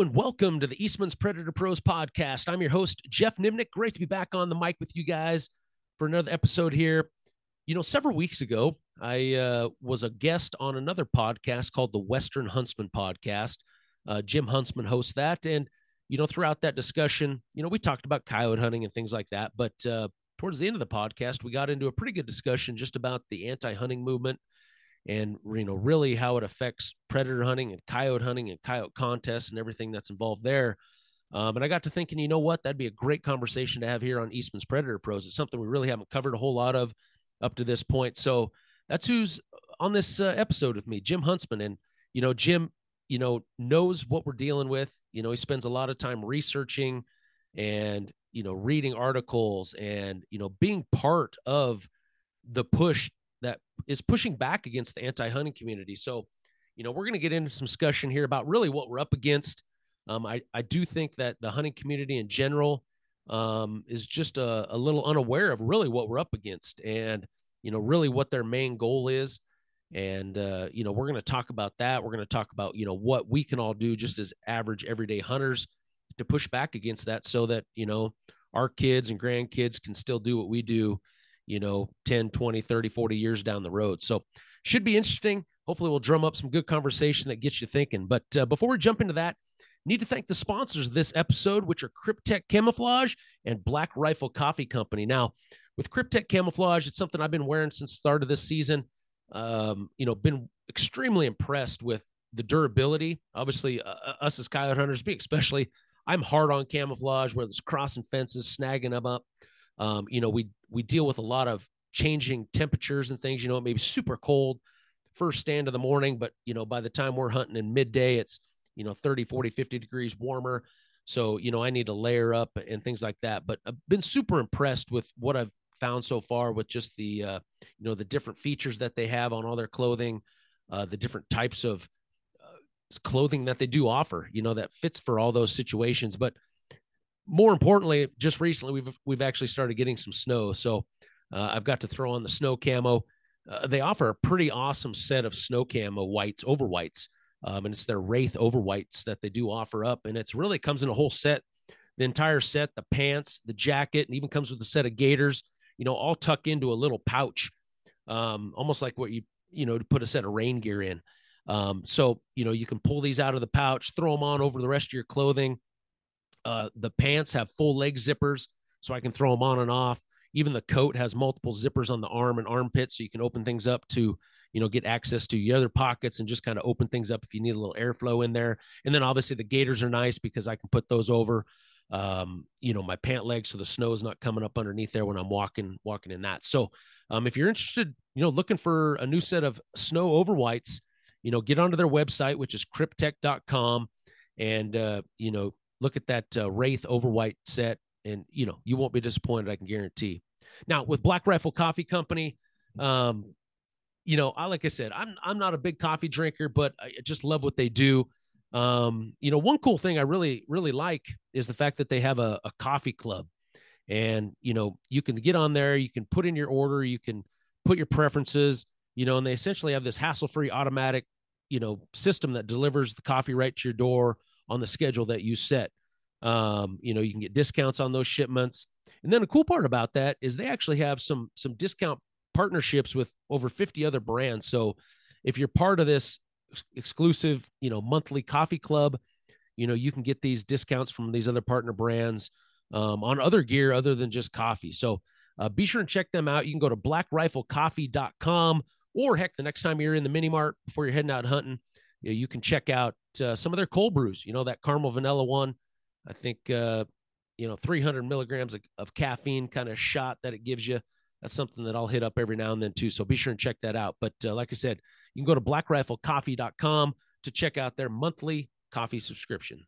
Hello and welcome to the Eastman's Predator Pros podcast. I'm your host, Jeff Nimnick. Great to be back on the mic with you guys for another episode here. You know, several weeks ago, I was a guest on another podcast called the Western Huntsman Podcast. Jim Huntsman hosts that. And, you know, throughout that discussion, you know, we talked about coyote hunting and things like that. But towards the end of the podcast, we got into a pretty good discussion just about the anti-hunting movement and, you know, really how it affects predator hunting and coyote contests and everything that's involved there. And I got to thinking, you know what, that'd be a great conversation to have here on Eastman's Predator Pros. It's something we really haven't covered a whole lot of up to this point. So that's who's on this episode with me, Jim Huntsman. And, you know, Jim, you know, knows what we're dealing with. You know, he spends a lot of time researching and, you know, reading articles and, you know, being part of the push that is pushing back against the anti-hunting community. So, you know, we're going to get into some discussion here about really what we're up against. I do think that the hunting community in general is just a little unaware of really what we're up against and, you know, really what their main goal is. And, you know, we're going to talk about that. We're going to talk about, you know, what we can all do just as average everyday hunters to push back against that so that, you know, our kids and grandkids can still do what we do, you know, 10, 20, 30, 40 years down the road. So should be interesting. Hopefully we'll drum up some good conversation that gets you thinking. But before we jump into that, need to thank the sponsors of this episode, which are Kryptek Camouflage and Black Rifle Coffee Company. Now, with Kryptek Camouflage, it's something I've been wearing since the start of this season. You know, been extremely impressed with the durability. Obviously, us as coyote hunters, especially, I'm hard on camouflage, whether it's crossing fences, snagging them up. You know, we deal with a lot of changing temperatures and things. You know, it may be super cold first stand of the morning, but, you know, by the time we're hunting in midday, it's, you know, 30, 40, 50 degrees warmer. So, you know, I need to layer up and things like that. But I've been super impressed with what I've found so far with just the, you know, the different features that they have on all their clothing, the different types of clothing that they do offer, you know, that fits for all those situations. But more importantly, just recently, we've actually started getting some snow. So I've got to throw on the snow camo. They offer a pretty awesome set of snow camo whites over whites. And it's their Wraith over whites that they do offer up. And it's really comes in a whole set, the entire set, the pants, the jacket, and even comes with a set of gaiters, you know, all tucked into a little pouch, almost like what you know, to put a set of rain gear in. So, you know, you can pull these out of the pouch, throw them on over the rest of your clothing. The pants have full leg zippers, so I can throw them on and off. Even the coat has multiple zippers on the arm and armpit, so you can open things up to, you know, get access to your other pockets and just kind of open things up if you need a little airflow in there. And then obviously the gaiters are nice because I can put those over, you know, my pant leg, so the snow is not coming up underneath there when I'm walking in that. So if you're interested, you know, looking for a new set of snow over whites, you know, get onto their website, which is Kryptek.com, and, you know, look at that Wraith over white set, and, you know, you won't be disappointed, I can guarantee. Now, with Black Rifle Coffee Company, you know, like I said, I'm not a big coffee drinker, but I just love what they do. You know, one cool thing I really, really like is the fact that they have a coffee club. And, you know, you can get on there, you can put in your order, you can put your preferences, you know, and they essentially have this hassle-free automatic, you know, system that delivers the coffee right to your door on the schedule that you set. You know, you can get discounts on those shipments. And then a cool part about that is they actually have some discount partnerships with over 50 other brands. So if you're part of this exclusive, you know, monthly coffee club, you know, you can get these discounts from these other partner brands, on other gear other than just coffee. So, be sure and check them out. You can go to blackriflecoffee.com, or heck, the next time you're in the mini mart before you're heading out hunting, you can check out, some of their cold brews, you know, that caramel vanilla one. I think, you know, 300 milligrams of caffeine kind of shot that it gives you. That's something that I'll hit up every now and then too. So be sure and check that out. But like I said, you can go to blackriflecoffee.com to check out their monthly coffee subscription.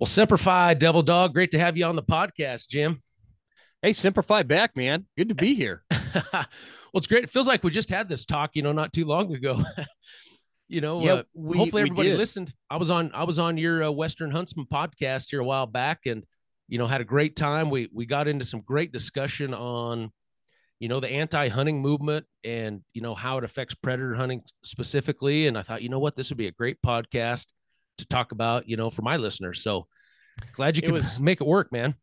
Well, Semper Fi, Devil Dog, great to have you on the podcast, Jim. Hey, Semper Fi back, man. Good to be here. Well, it's great. It feels like we just had this talk, you know, not too long ago. You know, yeah, hopefully everybody listened. I was on your Western Huntsman podcast here a while back, and, you know, had a great time. We got into some great discussion on, you know, the anti-hunting movement and, you know, how it affects predator hunting specifically. And I thought, you know what, this would be a great podcast to talk about, you know, for my listeners. So glad you could make it work, man.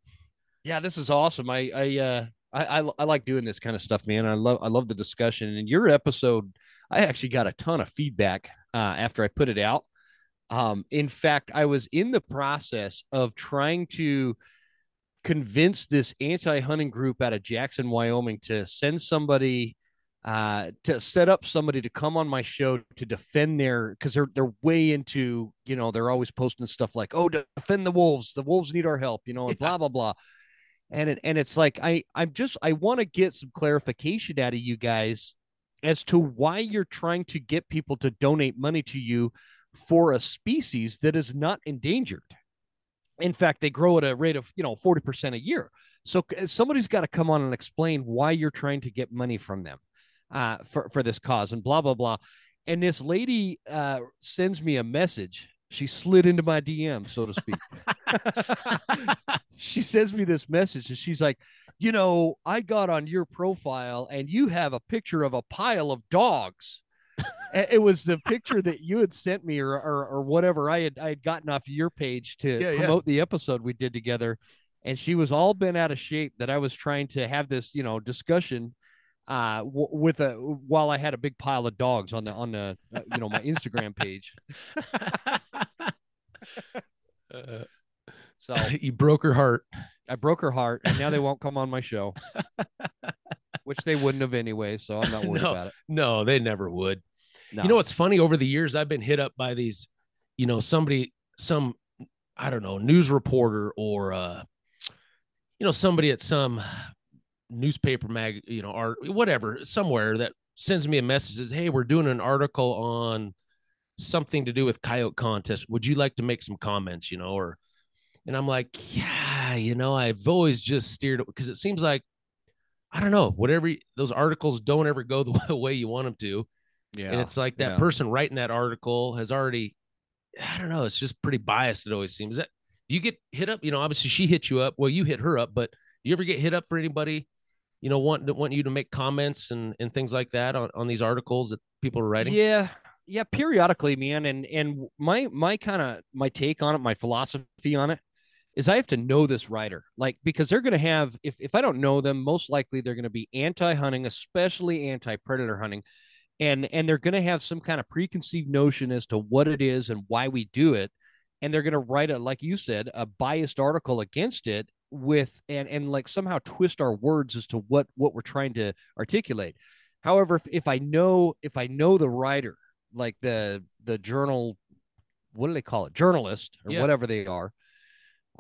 Yeah, this is awesome. I like doing this kind of stuff, man. I love the discussion. And your episode, I actually got a ton of feedback after I put it out. In fact, I was in the process of trying to convince this anti-hunting group out of Jackson, Wyoming, to send somebody to set up somebody to come on my show to defend their, because they're way into, you know, they're always posting stuff like, oh, defend the wolves. The wolves need our help, you know, and blah, blah, blah. And it's like, I want to get some clarification out of you guys as to why you're trying to get people to donate money to you for a species that is not endangered. In fact, they grow at a rate of, you know, 40% a year. So somebody's got to come on and explain why you're trying to get money from them for this cause and blah, blah, blah. And this lady sends me a message. She slid into my DM, so to speak. She sends me this message and she's like, you know, I got on your profile and you have a picture of a pile of dogs. It was the picture that you had sent me or whatever I had gotten off your page to promote the episode we did together. And she was all bent out of shape that I was trying to have this, you know, discussion while I had a big pile of dogs on the you know, my Instagram page. So you broke her heart. I broke her heart, and now they won't come on my show. Which they wouldn't have anyway, so I'm not worried about it. No, they never would. No. You know what's funny? Over the years, I've been hit up by these, you know, some, I don't know, news reporter or, you know, somebody at some newspaper mag, you know, or whatever, somewhere that sends me a message that says, hey, we're doing an article on something to do with coyote contest. Would you like to make some comments, you know? And I'm like, yeah, you know, I've always just steered, because it seems like, I don't know, whatever, those articles don't ever go the way you want them to. Yeah. And it's like that person writing that article has already, I don't know, it's just pretty biased. It always seems. That do you get hit up? You know, obviously she hit you up. Well, you hit her up, but do you ever get hit up for anybody, you know, want you to make comments and things like that on these articles that people are writing? Yeah. Yeah. Periodically, man. And my take on it, my philosophy on it, is I have to know this writer, like, because they're going to have, if I don't know them, most likely they're going to be anti-hunting, especially anti-predator hunting. And they're going to have some kind of preconceived notion as to what it is and why we do it. And they're going to write like you said, a biased article against it with, and like somehow twist our words as to what we're trying to articulate. However, if I know the writer, like the journal, what do they call it? Journalist or whatever they are.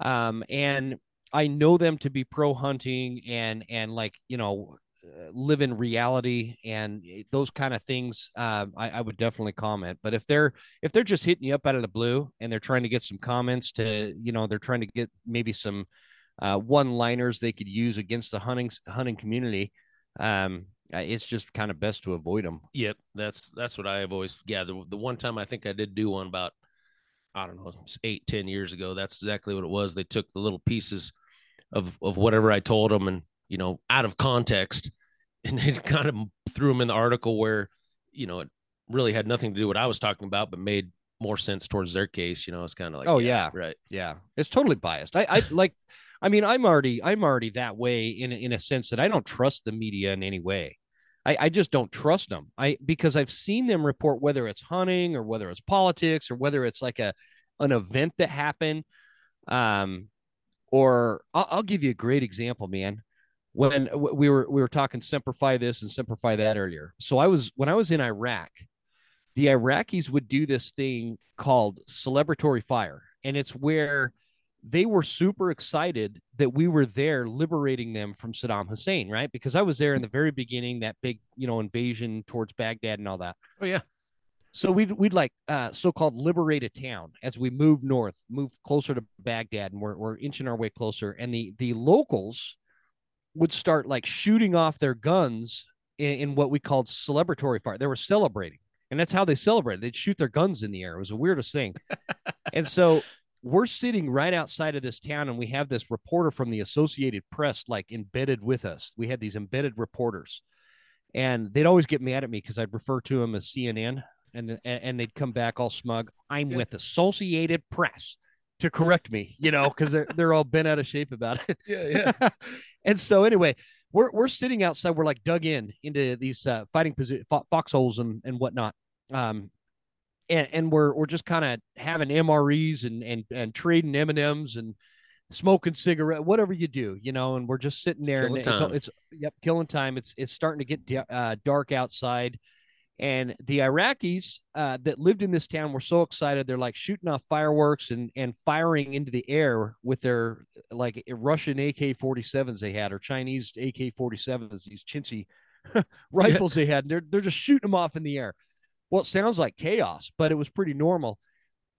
And I know them to be pro hunting and like, you know, live in reality and those kind of things. I would definitely comment, but if they're just hitting you up out of the blue and they're trying to get some comments to, you know, they're trying to get maybe some, one-liners they could use against the hunting community. It's just kind of best to avoid them. Yep. That's what I have always gathered. The one time I think I did do one about, I don't know, 8-10 years ago. That's exactly what it was. They took the little pieces of whatever I told them and, you know, out of context, and they kind of threw them in the article where, you know, it really had nothing to do with what I was talking about, but made more sense towards their case. You know, it's kind of like, oh yeah, right. Yeah. It's totally biased. I like, I mean, I'm already that way in a sense that I don't trust the media in any way. I just don't trust them. Because I've seen them report whether it's hunting or whether it's politics or whether it's like an event that happened. Or I'll give you a great example, man. When we were talking Semper Fi this and Semper Fi that earlier. So when I was in Iraq, the Iraqis would do this thing called celebratory fire. And it's where they were super excited that we were there liberating them from Saddam Hussein, right? Because I was there in the very beginning, that big, you know, invasion towards Baghdad and all that. Oh yeah. So we'd like so-called liberate a town as we move north, move closer to Baghdad, and we're inching our way closer. And the locals would start like shooting off their guns in what we called celebratory fire. They were celebrating, and that's how they celebrated. They'd shoot their guns in the air. It was the weirdest thing. And so we're sitting right outside of this town, and we have this reporter from the Associated Press, like, embedded with us. We had these embedded reporters, and they'd always get mad at me because I'd refer to them as CNN. and they'd come back all smug. I'm with Associated Press to correct me, you know, because they're all bent out of shape about it. Yeah, yeah. And so anyway, we're sitting outside. We're like dug in into these fighting position foxholes and whatnot. And we're just kind of having MREs and trading M&Ms and smoking cigarette, whatever you do, you know, and we're just sitting there and it's killing time. It's starting to get dark outside. And the Iraqis that lived in this town were so excited. They're like shooting off fireworks and firing into the air with their like Russian AK-47s they had, or Chinese AK-47s, these chintzy rifles they had. And they're just shooting them off in the air. Well, it sounds like chaos, but it was pretty normal.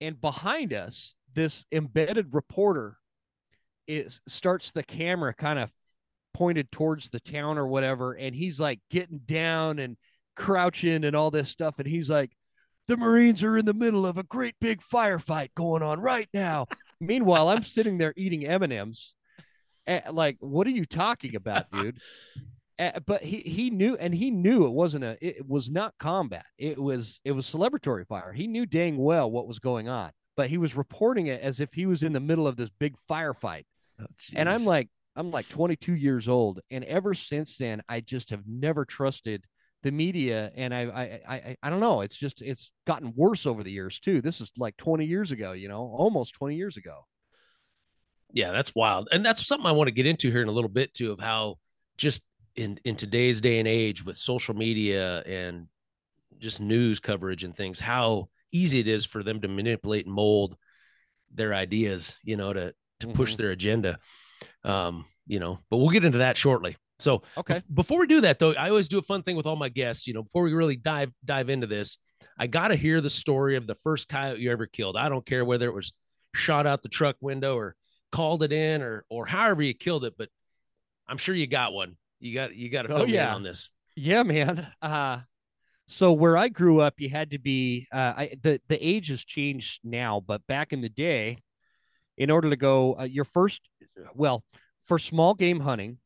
And behind us, this embedded reporter starts the camera kind of pointed towards the town or whatever. And he's like getting down and crouching and all this stuff, and he's like, the Marines are in the middle of a great big firefight going on right now. Meanwhile, I'm sitting there eating M&Ms, like, what are you talking about, dude? But he knew it was not combat. It was celebratory fire. He knew dang well what was going on, but he was reporting it as if he was in the middle of this big firefight. Oh, and I'm like 22 years old, and ever since then I just have never trusted the media. And I don't know. It's gotten worse over the years too. This is like 20 years ago, you know, almost 20 years ago. Yeah, that's wild. And that's something I want to get into here in a little bit too, of how just in today's day and age with social media and just news coverage and things, how easy it is for them to manipulate and mold their ideas, you know, to push their agenda. You know, but we'll get into that shortly. So okay. Before we do that, though, I always do a fun thing with all my guests. You know, before we really dive into this, I got to hear the story of the first coyote you ever killed. I don't care whether it was shot out the truck window or called it in or however you killed it, but I'm sure you got one. You got to fill me in on this. Yeah, man. So where I grew up, you had to be the age has changed now, but back in the day, in order to go for small game hunting,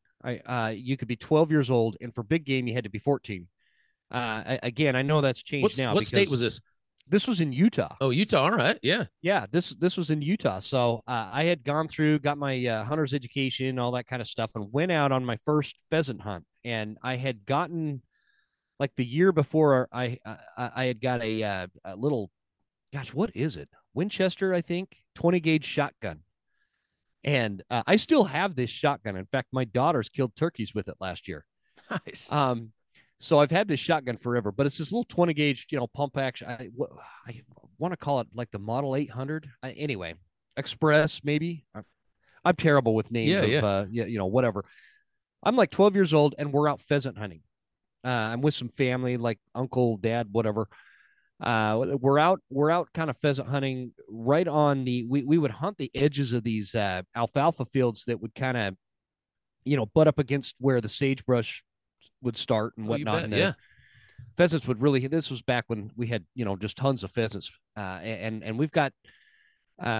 you could be 12 years old, and for big game, you had to be 14. Again, I know that's changed now. What state was this? This was in Utah. Oh, Utah. All right. Yeah. Yeah. This was in Utah. So I had gone through, got my hunter's education, all that kind of stuff, and went out on my first pheasant hunt. And I had gotten, like the year before, I had got a little, gosh, what is it? Winchester, I think, 20 gauge shotgun. And I still have this shotgun. In fact, my daughters killed turkeys with it last year. Nice. So I've had this shotgun forever, but it's this little 20 gauge, you know, pump action. I want to call it like the Model 800. Anyway, Express, maybe. I'm terrible with names. You know, whatever. I'm like 12 years old, and we're out pheasant hunting. I'm with some family, like uncle, dad, whatever. We're out kind of pheasant hunting right on we would hunt the edges of these alfalfa fields that would kind of, you know, butt up against where the sagebrush would start and whatnot. And pheasants would really, this was back when we had, you know, just tons of pheasants. And we've got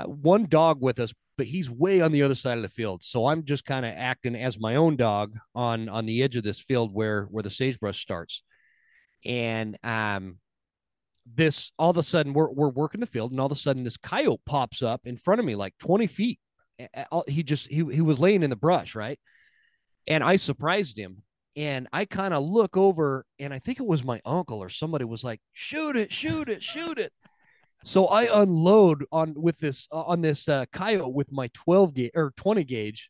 one dog with us, but he's way on the other side of the field. So I'm just kind of acting as my own dog on the edge of this field where the sagebrush starts. And, this all of a sudden we're working the field, and all of a sudden this coyote pops up in front of me, like 20 feet. He was laying in the brush. Right. And I surprised him, and I kind of look over, and I think it was my uncle or somebody was like, shoot it. So I unload on this coyote with my 12 gauge or 20 gauge,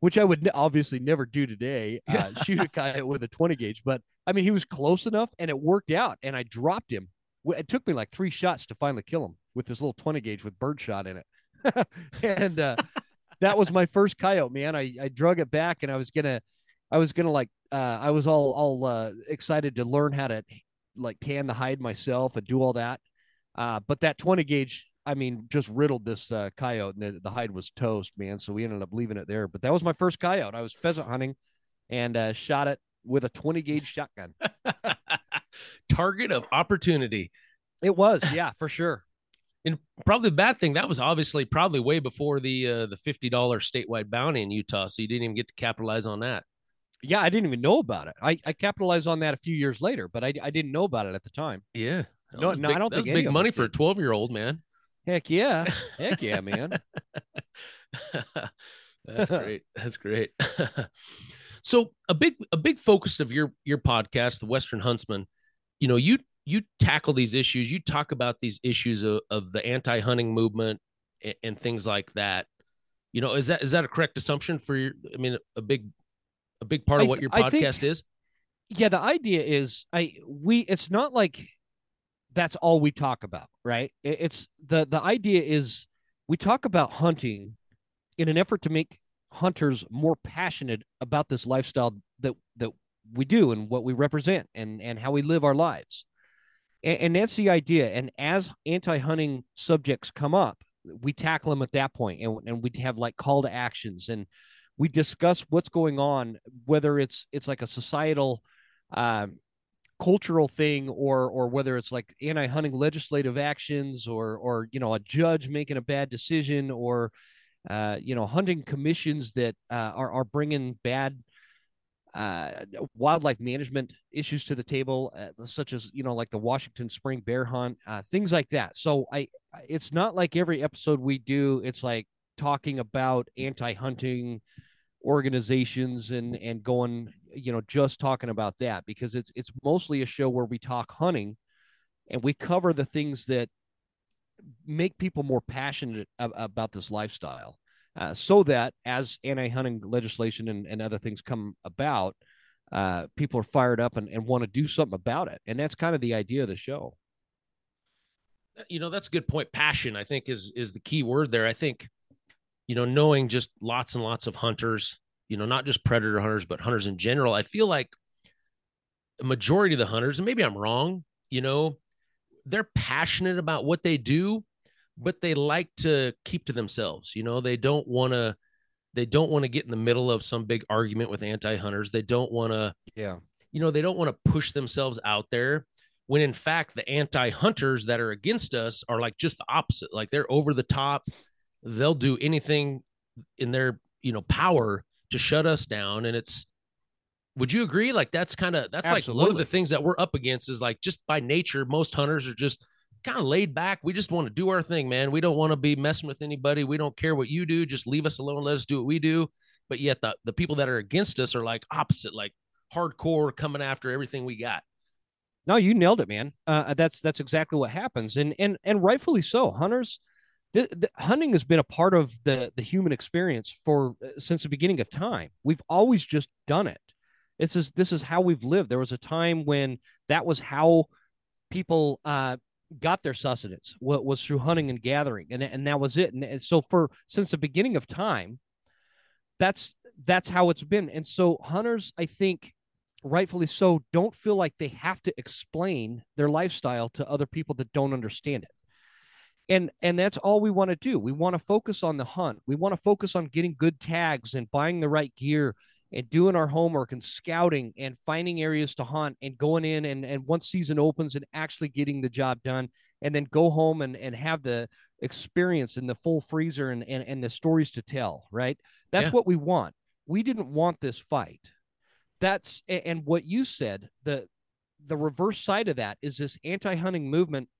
which I would obviously never do today. Shoot a coyote with a 20 gauge, but I mean, he was close enough and it worked out, and I dropped him. It took me like 3 shots to finally kill him with this little 20 gauge with birdshot in it. And that was my first coyote, man. I drug it back, and I was all excited to learn how to like tan the hide myself and do all that. But that 20 gauge, I mean, just riddled this coyote, and the hide was toast, man. So we ended up leaving it there, but that was my first coyote. I was pheasant hunting and shot it with a 20 gauge shotgun. Target of opportunity. It was, yeah, for sure. And probably the bad thing, that was obviously probably way before the $50 statewide bounty in Utah, so you didn't even get to capitalize on that. Yeah, I didn't even know about it. I capitalized on that a few years later, but I didn't know about it at the time. Yeah, No, I don't think that's big money for a 12-year-old man. Heck yeah, man. That's great. That's great. So a big focus of your podcast, The Western Huntsman, you know, you tackle these issues. You talk about these issues of the anti-hunting movement and things like that. You know, is that a correct assumption for your? I mean, a big part of what your podcast is. Yeah, the idea is it's not like that's all we talk about, right? It's the idea is we talk about hunting in an effort to make hunters more passionate about this lifestyle that we do and what we represent and how we live our lives. And that's the idea. And as anti-hunting subjects come up, we tackle them at that point, and we have like call to actions, and we discuss what's going on, whether it's like a societal cultural thing or whether it's like anti-hunting legislative actions or you know, a judge making a bad decision or you know, hunting commissions that are bringing bad wildlife management issues to the table, such as, you know, like the Washington spring bear hunt, things like that. So it's not like every episode we do, it's like talking about anti-hunting organizations and going, you know, just talking about that, because it's mostly a show where we talk hunting and we cover the things that make people more passionate about this lifestyle, so that as anti-hunting legislation and other things come about, people are fired up and want to do something about it. And that's kind of the idea of the show. You know, that's a good point. Passion, I think, is the key word there. I think, you know, knowing just lots and lots of hunters, you know, not just predator hunters, but hunters in general, I feel like a majority of the hunters, and maybe I'm wrong, you know, they're passionate about what they do, but they like to keep to themselves. You know, they don't want to get in the middle of some big argument with anti-hunters. They don't want to, you know, they don't want to push themselves out there, when in fact the anti-hunters that are against us are like just the opposite. Like they're over the top. They'll do anything in their, you know, power to shut us down. And it's, would you agree? Like that's absolutely, like one of the things that we're up against is like, just by nature, most hunters are just kind of laid back. We just want to do our thing, man. We don't want to be messing with anybody. We don't care what you do. Just leave us alone. Let us do what we do. But yet the people that are against us are like opposite, like hardcore, coming after everything we got. No, you nailed it, man. That's exactly what happens. And rightfully so. Hunters, hunting has been a part of the human experience since the beginning of time. We've always just done it. This is how we've lived. There was a time when that was how people got their sustenance, was through hunting and gathering, and that was it. And so since the beginning of time, that's how it's been. And so hunters, I think, rightfully so, don't feel like they have to explain their lifestyle to other people that don't understand it. And that's all we want to do. We want to focus on the hunt. We want to focus on getting good tags and buying the right gear and doing our homework and scouting and finding areas to hunt and going in and once season opens and actually getting the job done, and then go home and have the experience in the full freezer and the stories to tell, right? That's what we want. We didn't want this fight. And what you said, the reverse side of that is this anti-hunting movement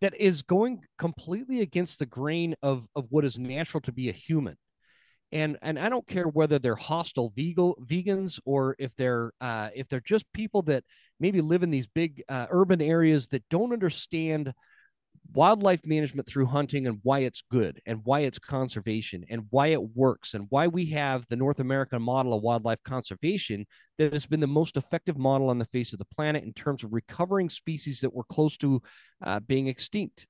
that is going completely against the grain of what is natural to be a human. And I don't care whether they're hostile vegans or if they're just people that maybe live in these big urban areas that don't understand wildlife management through hunting and why it's good and why it's conservation and why it works and why we have the North American model of wildlife conservation that has been the most effective model on the face of the planet in terms of recovering species that were close to being extinct.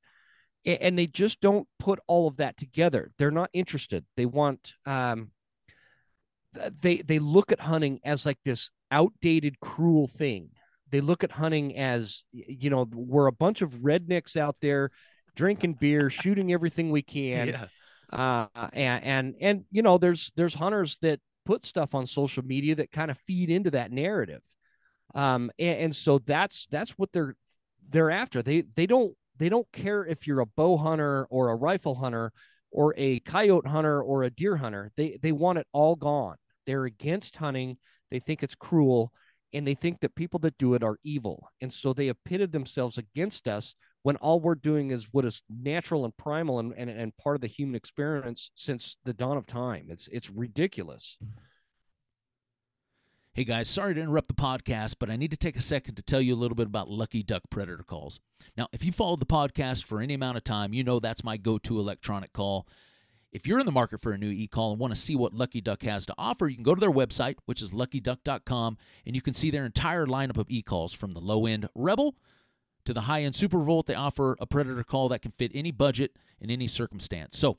And they just don't put all of that together. They're not interested. They want, they look at hunting as like this outdated, cruel thing. They look at hunting as, you know, we're a bunch of rednecks out there drinking beer, shooting everything we can. Yeah. And you know, there's hunters that put stuff on social media that kind of feed into that narrative. And so that's what they're after. They don't care if you're a bow hunter or a rifle hunter or a coyote hunter or a deer hunter. They want it all gone. They're against hunting. They think it's cruel. and they think that people that do it are evil. And so they have pitted themselves against us when all we're doing is what is natural and primal and part of the human experience since the dawn of time. It's ridiculous. Hey guys, sorry to interrupt the podcast, but I need to take a second to tell you a little bit about Lucky Duck predator calls. Now, if you followed the podcast for any amount of time, you know that's my go-to electronic call. If you're in the market for a new e-call and want to see what Lucky Duck has to offer, you can go to their website, which is luckyduck.com, and you can see their entire lineup of e-calls, from the low-end Rebel to the high-end Super Revolt. They offer a predator call that can fit any budget in any circumstance. So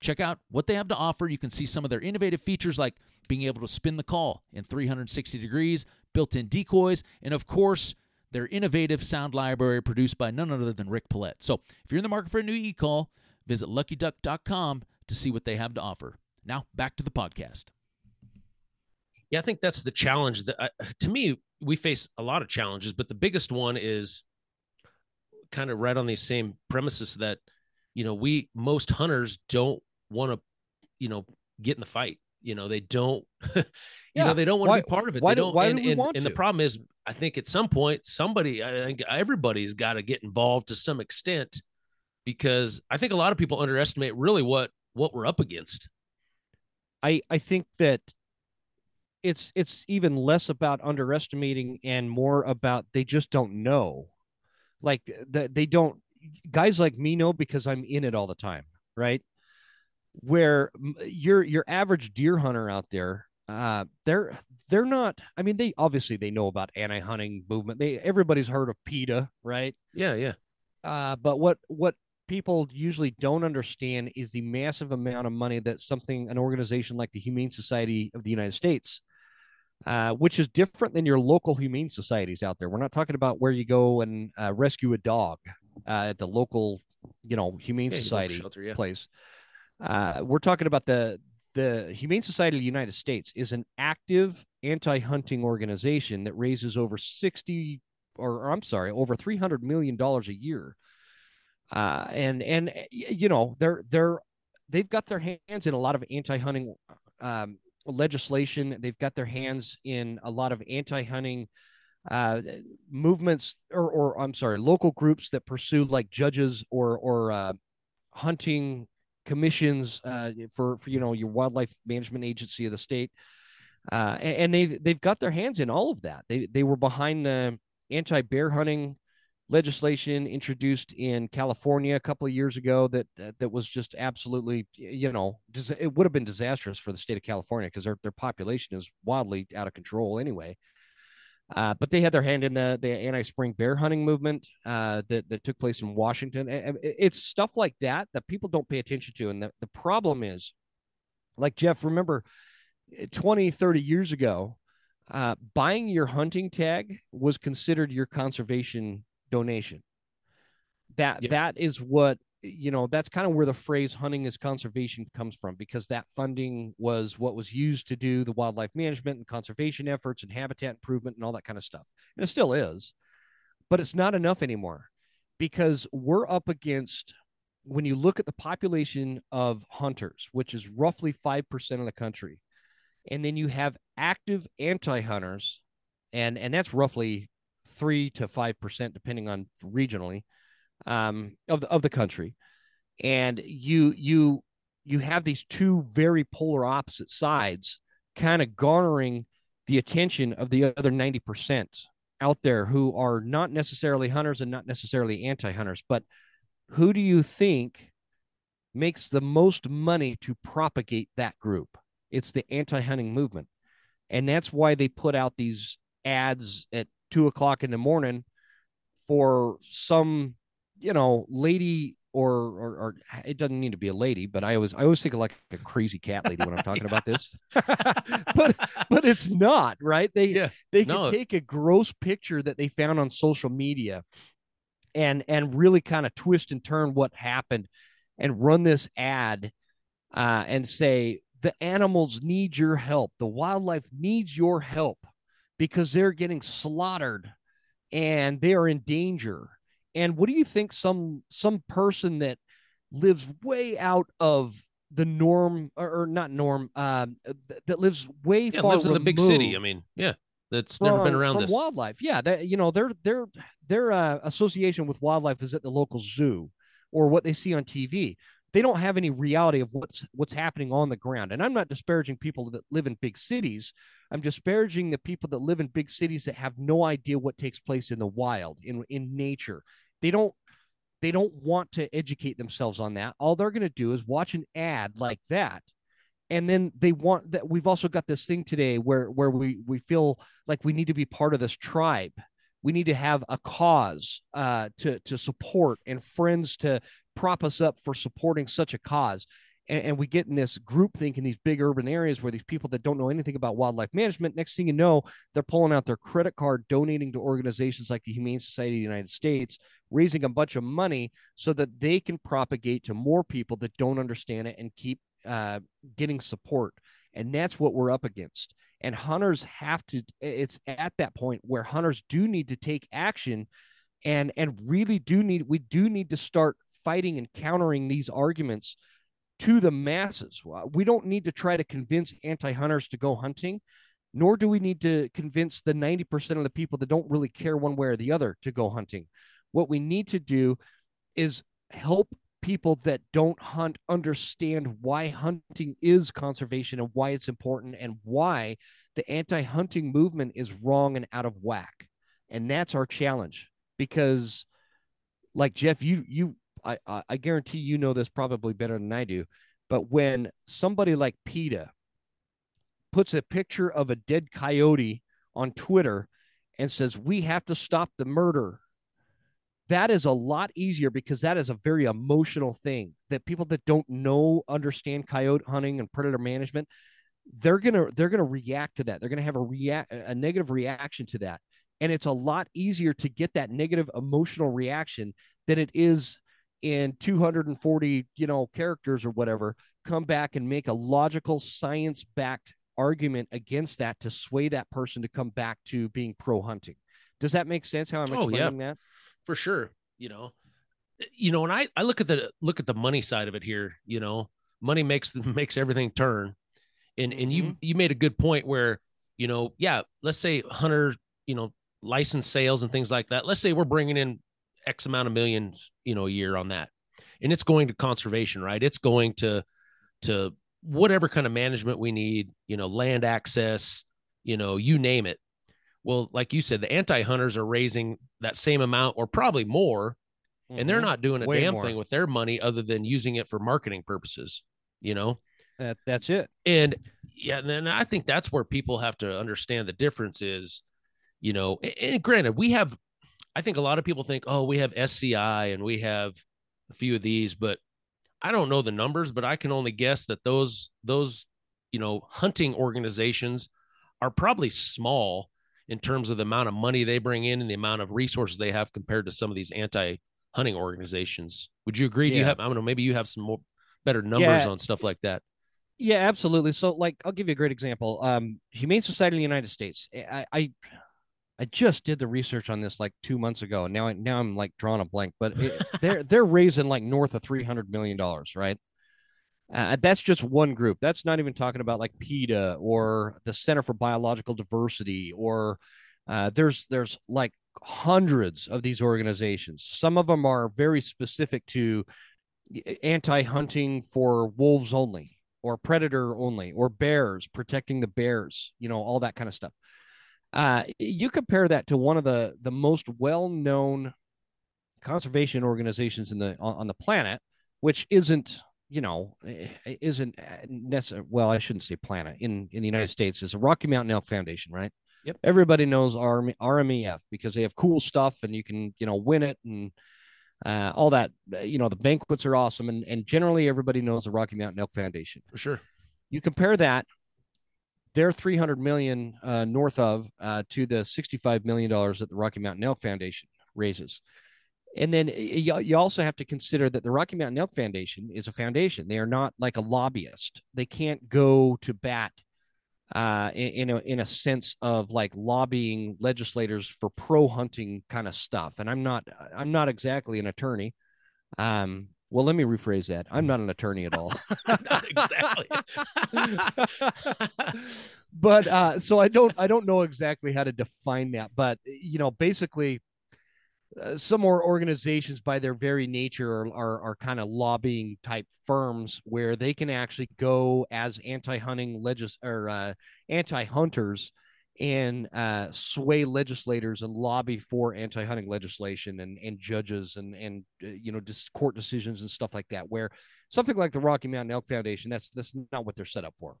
check out what they have to offer. You can see some of their innovative features, like being able to spin the call in 360 degrees, built-in decoys, and, of course, their innovative sound library produced by none other than Rick Paulette. So if you're in the market for a new e-call, visit luckyduck.com to see what they have to offer. Now, back to the podcast. Yeah, I think that's the challenge. To me, we face a lot of challenges, but the biggest one is kind of right on these same premises that, you know, most hunters don't want to, you know, get in the fight. You know, they don't, they don't want to be part of it. Why do we want to? The problem is, I think at some point, everybody's got to get involved to some extent, because I think a lot of people underestimate really what we're up against. I think that it's even less about underestimating and more about they just don't know. Like they don't, guys like me know because I'm in it all the time, right? Where your average deer hunter out there, they're not, I mean, they obviously know about anti-hunting movement. Everybody's heard of PETA, right? Yeah, yeah. But what people usually don't understand is the massive amount of money that an organization like the Humane Society of the United States, which is different than your local humane societies out there. We're not talking about where you go and rescue a dog at the local, Humane Society shelter, place. We're talking about the Humane Society of the United States is an active anti-hunting organization that raises over $300 million a year. They've got their hands in a lot of anti-hunting legislation. They've got their hands in a lot of anti-hunting movements or local groups that pursue like judges or hunting commissions for your wildlife management agency of the state. And they've got their hands in all of that. They were behind the anti-bear hunting legislation introduced in California a couple of years ago that was just absolutely, it would have been disastrous for the state of California because their population is wildly out of control anyway. But they had their hand in the anti-spring bear hunting movement that took place in Washington. It's stuff like that people don't pay attention to. And the problem is, like Jeff, remember 20, 30 years ago, buying your hunting tag was considered your conservation donation. That is what, that's kind of where the phrase hunting is conservation comes from, because that funding was what was used to do the wildlife management and conservation efforts and habitat improvement and all that kind of stuff. And it still is, but it's not enough anymore, because we're up against, when you look at the population of hunters, which is roughly 5% of the country, and then you have active anti-hunters, and that's roughly 3 to 5%, depending on regionally, of the country. And you have these two very polar opposite sides kind of garnering the attention of the other 90% out there who are not necessarily hunters and not necessarily anti-hunters. But who do you think makes the most money to propagate that group? It's the anti-hunting movement. And that's why they put out these ads at 2:00 in the morning for some, lady or it doesn't need to be a lady, but I always think of like a crazy cat lady when I'm talking about this, but it's not right. They can take a gross picture that they found on social media and really kind of twist and turn what happened and run this ad and say, the animals need your help. The wildlife needs your help because they're getting slaughtered and they are in danger. And what do you think some person that lives way out of the norm, or not norm, that lives way far removed, lives in the big city. I mean, yeah. that's never been around this. Wildlife. Yeah. That, you know, their association with wildlife is at the local zoo or what they see on TV. They don't have any reality of what's happening on the ground. And I'm not disparaging people that live in big cities. I'm disparaging the people that live in big cities that have no idea what takes place in the wild, in nature. They don't want to educate themselves on that. All they're going to do is watch an ad like that. And then they want that. We've also got this thing today where we feel like we need to be part of this tribe. We need to have a cause to support and friends to prop us up for supporting such a cause. And we get in this group think in these big urban areas where these people that don't know anything about wildlife management, next thing you know, they're pulling out their credit card, donating to organizations like the Humane Society of the United States, raising a bunch of money so that they can propagate to more people that don't understand it and keep getting support. And that's what we're up against. And hunters have to, it's at that point where hunters do need to take action and really we do need to start fighting and countering these arguments to the masses. We don't need to try to convince anti-hunters to go hunting, nor do we need to convince the 90% of the people that don't really care one way or the other to go hunting. What we need to do is help people that don't hunt understand why hunting is conservation and why it's important and why the anti-hunting movement is wrong and out of whack. And that's our challenge, because like Jeff, I guarantee, you know, this probably better than I do, but when somebody like PETA puts a picture of a dead coyote on Twitter and says, we have to stop the murder, that is a lot easier, because that is a very emotional thing that people that don't understand coyote hunting and predator management, they're going to react to that. They're going to have a negative reaction to that. And it's a lot easier to get that negative emotional reaction than it is in 240, characters or whatever, come back and make a logical, science-backed argument against that to sway that person to come back to being pro-hunting. Does that make sense how I'm explaining that? For sure. And I look at the money side of it here, money makes everything turn. And you made a good point where, let's say hunter, license sales and things like that. Let's say we're bringing in X amount of millions, a year on that. And it's going to conservation, right? It's going to whatever kind of management we need, land access, you name it. Well, like you said, the anti-hunters are raising that same amount or probably more, and they're not doing a thing with their money other than using it for marketing purposes, That's it. And yeah, and then I think that's where people have to understand the difference is, and granted, I think a lot of people think, we have SCI and we have a few of these, but I don't know the numbers, but I can only guess that those hunting organizations are probably small in terms of the amount of money they bring in and the amount of resources they have compared to some of these anti-hunting organizations. Would you agree? Yeah. I don't know, maybe you have some more better numbers on stuff like that. Yeah, absolutely. So I'll give you a great example. Humane Society of the United States. I just did the research on this 2 months ago. And now I'm drawing a blank, but they're raising north of $300 million. Right. That's just one group. That's not even talking about PETA or the Center for Biological Diversity, or there's hundreds of these organizations. Some of them are very specific to anti-hunting for wolves only, or predator only, or bears, protecting the bears, all that kind of stuff. You compare that to one of the most well-known conservation organizations on the planet, which isn't necessary. Well, I shouldn't say planet in the United States, is the Rocky Mountain Elk Foundation, right? Yep. Everybody knows RMEF because they have cool stuff and you can, win it and all that, the banquets are awesome. And generally everybody knows the Rocky Mountain Elk Foundation. For sure. You compare that, their 300 million north of to the $65 million that the Rocky Mountain Elk Foundation raises. And then you also have to consider that the Rocky Mountain Elk Foundation is a foundation. They are not like a lobbyist. They can't go to bat in a sense of lobbying legislators for pro hunting kind of stuff. And I'm not exactly an attorney. Well, let me rephrase that. I'm not an attorney at all. Exactly. But so I don't know exactly how to define that, but you know, basically some more organizations by their very nature are kind of lobbying type firms where they can actually go as anti-hunting anti-hunters and sway legislators and lobby for anti-hunting legislation and judges and you know, just court decisions and stuff like that, where something like the Rocky Mountain Elk Foundation, that's not what they're set up for.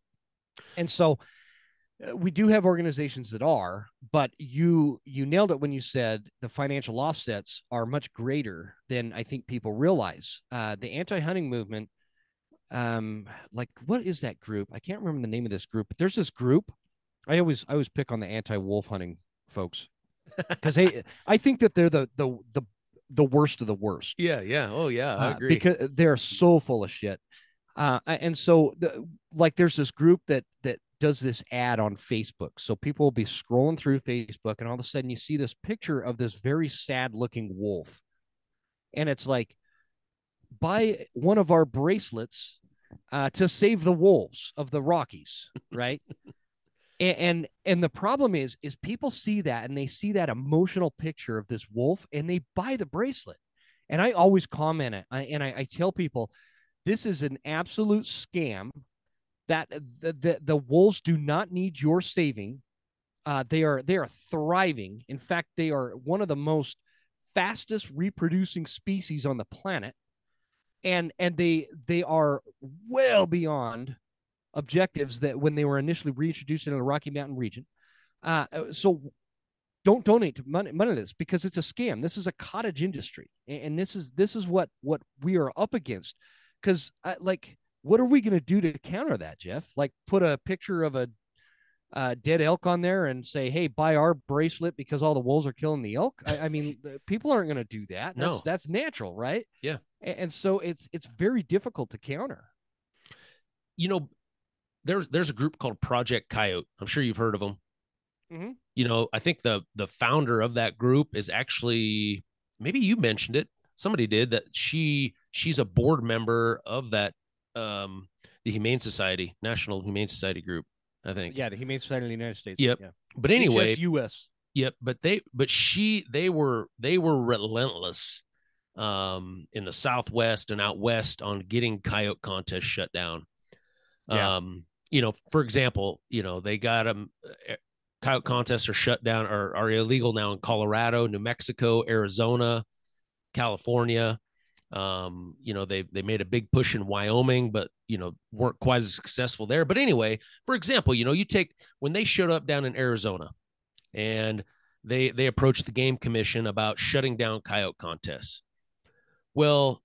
And so we do have organizations that are, but you nailed it when you said the financial offsets are much greater than I think people realize. The anti-hunting movement, like what is that group? I can't remember the name of this group, but there's this group. I always pick on the anti-wolf hunting folks because I think that they're the worst of the worst. Yeah. Oh yeah, I agree. Because they're so full of shit. And so there's this group that does this ad on Facebook. So people will be scrolling through Facebook and all of a sudden you see this picture of this very sad looking wolf. And it's like, buy one of our bracelets to save the wolves of the Rockies, right? And the problem is people see that and they see that emotional picture of this wolf and they buy the bracelet. And I always comment it. I tell people, this is an absolute scam. That the wolves do not need your saving. They are thriving. In fact, they are one of the most fastest reproducing species on the planet. And they are well beyond objectives that when they were initially reintroduced into the Rocky Mountain region. So don't donate money to this because it's a scam. This is a cottage industry. And this is what we are up against. Because what are we going to do to counter that, Jeff? Like put a picture of a dead elk on there and say, hey, buy our bracelet because all the wolves are killing the elk. I mean, people aren't going to do that. No. That's natural, right? Yeah. And so it's very difficult to counter. You know, there's a group called Project Coyote. I'm sure you've heard of them. Mm-hmm. You know, I think the founder of that group is actually, maybe you mentioned it. Somebody did that. She's a board member of that, the National Humane Society group, I think. Yeah, the Humane Society of the United States. Yep. Yeah. But anyway, U.S. Yep. But they were relentless, in the Southwest and out West on getting coyote contests shut down. Yeah. You know, for example, you know, they got them. Coyote contests are shut down or are illegal now in Colorado, New Mexico, Arizona, California. You know, they made a big push in Wyoming, but, you know, weren't quite as successful there. But anyway, for example, you know, you take when they showed up down in Arizona and they approached the Game Commission about shutting down coyote contests. Well,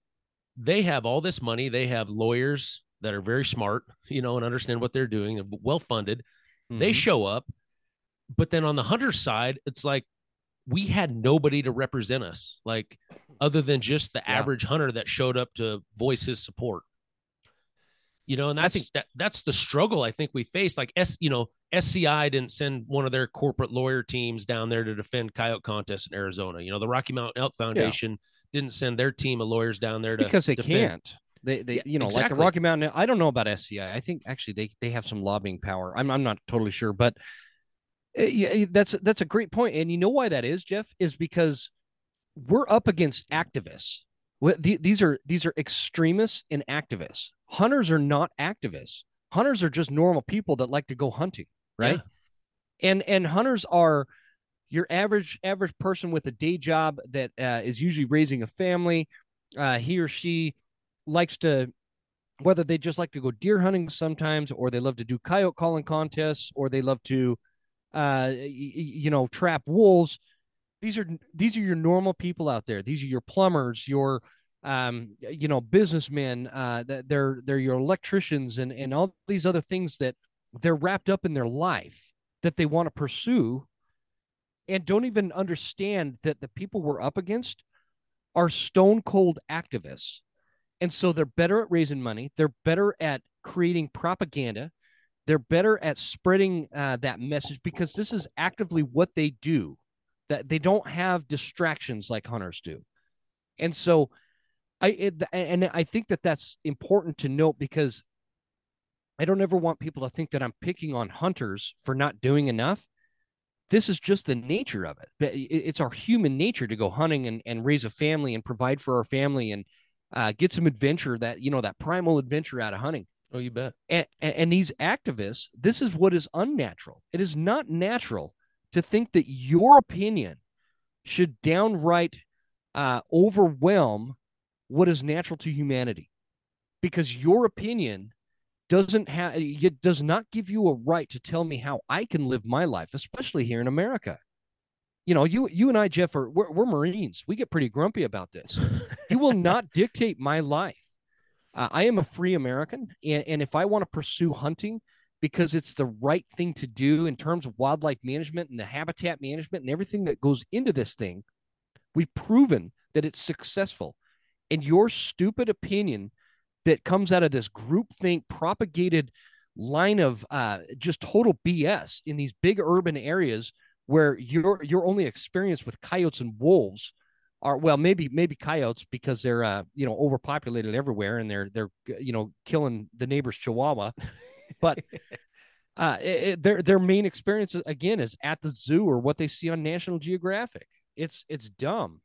they have all this money. They have lawyers that are very smart, you know, and understand what they're doing. They're well-funded. Mm-hmm. They show up. But then on the hunter side, it's like, we had nobody to represent us, like other than just the average hunter that showed up to voice his support, you know, and I think that's the struggle I think we face. Like, SCI didn't send one of their corporate lawyer teams down there to defend coyote contests in Arizona. You know, the Rocky Mountain Elk Foundation didn't send their team of lawyers down there because they can't. They you know, exactly. Like the Rocky Mountain. I don't know about SCI. I think actually they have some lobbying power. I'm not totally sure, but. Yeah, that's a great point. And you know why that is, Jeff, is because we're up against activists. These are extremists and activists. Hunters are not activists. Hunters are just normal people that like to go hunting, right? Yeah. And hunters are your average person with a day job that is usually raising a family. He or she likes to, whether they just like to go deer hunting sometimes, or they love to do coyote calling contests, or they love to you know, trap wolves. These are your normal people out there. These are your plumbers, your, you know, businessmen, they're your electricians and all these other things that they're wrapped up in their life that they want to pursue and don't even understand that the people we're up against are stone cold activists. And so they're better at raising money. They're better at creating propaganda. They're better at spreading that message because this is actively what they do, that they don't have distractions like hunters do. And so I think that's important to note because I don't ever want people to think that I'm picking on hunters for not doing enough. This is just the nature of it. It's our human nature to go hunting and raise a family and provide for our family and get some adventure, that, you know, that primal adventure out of hunting. Oh, you bet. And these activists, this is what is unnatural. It is not natural to think that your opinion should downright overwhelm what is natural to humanity, because your opinion does not give you a right to tell me how I can live my life, especially here in America. You know, you and I, Jeff, we're Marines. We get pretty grumpy about this. You will not dictate my life. I am a free American. And if I want to pursue hunting because it's the right thing to do in terms of wildlife management and the habitat management and everything that goes into this thing, we've proven that it's successful. And your stupid opinion that comes out of this groupthink propagated line of just total BS in these big urban areas where your only experience with coyotes and wolves are, well, maybe coyotes because they're, you know, overpopulated everywhere and they're, you know, killing the neighbor's chihuahua. But their main experience, again, is at the zoo or what they see on National Geographic. It's dumb.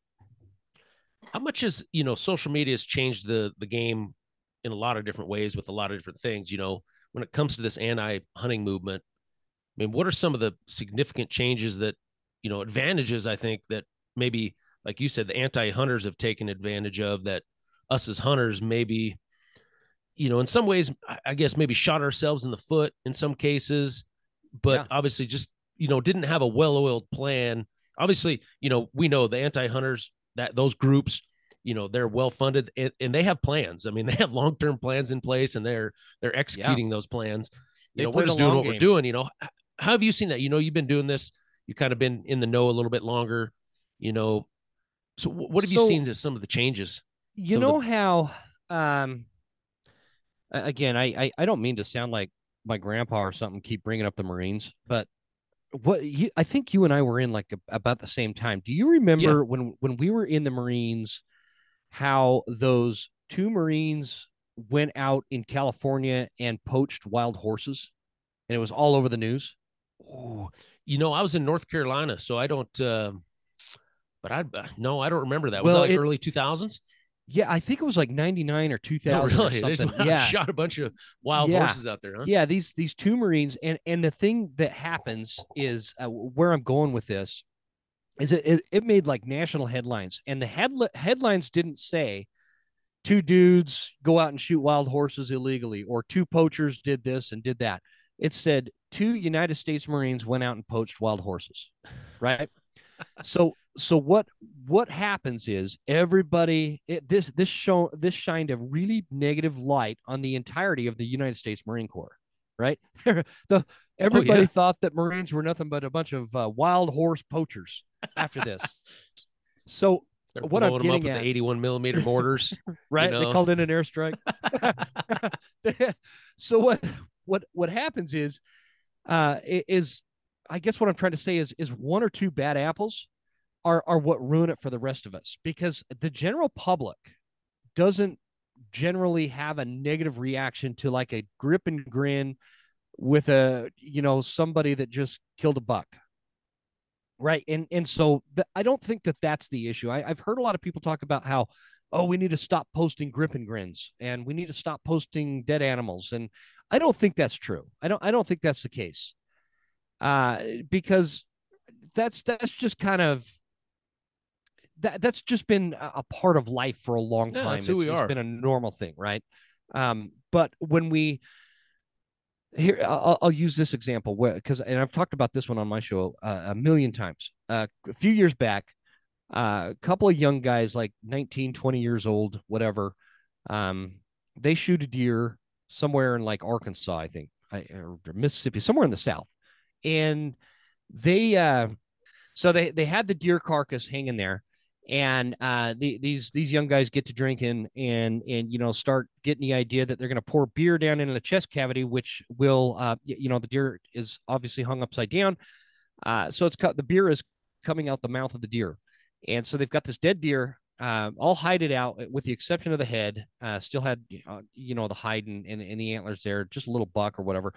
How much is, you know, social media has changed the game in a lot of different ways with a lot of different things. You know, when it comes to this anti-hunting movement, I mean, what are some of the significant changes that, you know, advantages, I think, that maybe, like you said, the anti-hunters have taken advantage of, that us as hunters maybe, you know, in some ways, I guess maybe shot ourselves in the foot in some cases, but obviously just, you know, didn't have a well-oiled plan. Obviously, you know, we know the anti-hunters, that those groups, you know, they're well-funded and they have plans. I mean, they have long-term plans in place and they're executing those plans. You know, we're just doing what we're doing, you know. How have you seen that? You know, you've been doing this, you kind of been in the know a little bit longer, you know. So what have you seen to some of the changes? You know how, again, I don't mean to sound like my grandpa or something, keep bringing up the Marines, but I think you and I were in like about the same time. Do you remember when we were in the Marines, how those two Marines went out in California and poached wild horses, and it was all over the news? Ooh, you know, I was in North Carolina, so I don't, but I don't remember that. Was that like early 2000s? Yeah, I think it was like 99 or 2000. No, really? Or something. They shot a bunch of wild horses out there, huh? Yeah, these two Marines, and the thing that happens is where I'm going with this is it made like national headlines, and the headlines didn't say two dudes go out and shoot wild horses illegally or two poachers did this and did that. It said two United States Marines went out and poached wild horses, right? So what happens is everybody, this shined a really negative light on the entirety of the United States Marine Corps, right? Everybody thought that Marines were nothing but a bunch of wild horse poachers after this. So they're what I'm getting at, the 81 millimeter mortars, right? You know? They called in an airstrike. So what happens is I guess what I'm trying to say is one or two bad apples are what ruin it for the rest of us, because the general public doesn't generally have a negative reaction to like a grip and grin with a, you know, somebody that just killed a buck. Right. And so I don't think that that's the issue. I've heard a lot of people talk about how, oh, we need to stop posting grip and grins and we need to stop posting dead animals. And I don't think that's true. I don't think that's the case. Because that's just kind of, that's just been a part of life for a long time. That's who we are. It's been a normal thing. Right. But when I'll use this example because I've talked about this one on my show a million times. A few years back, a couple of young guys, like 19, 20 years old, whatever. They shoot a deer somewhere in like Arkansas, I think, or Mississippi, somewhere in the South. And they, so they had the deer carcass hanging there, and these young guys get to drinking and you know, start getting the idea that they're going to pour beer down into the chest cavity, which will, you know, the deer is obviously hung upside down, so the beer is coming out the mouth of the deer, and so they've got this dead deer All hided out, with the exception of the head. Still had, the hide and the antlers there, just a little buck or whatever.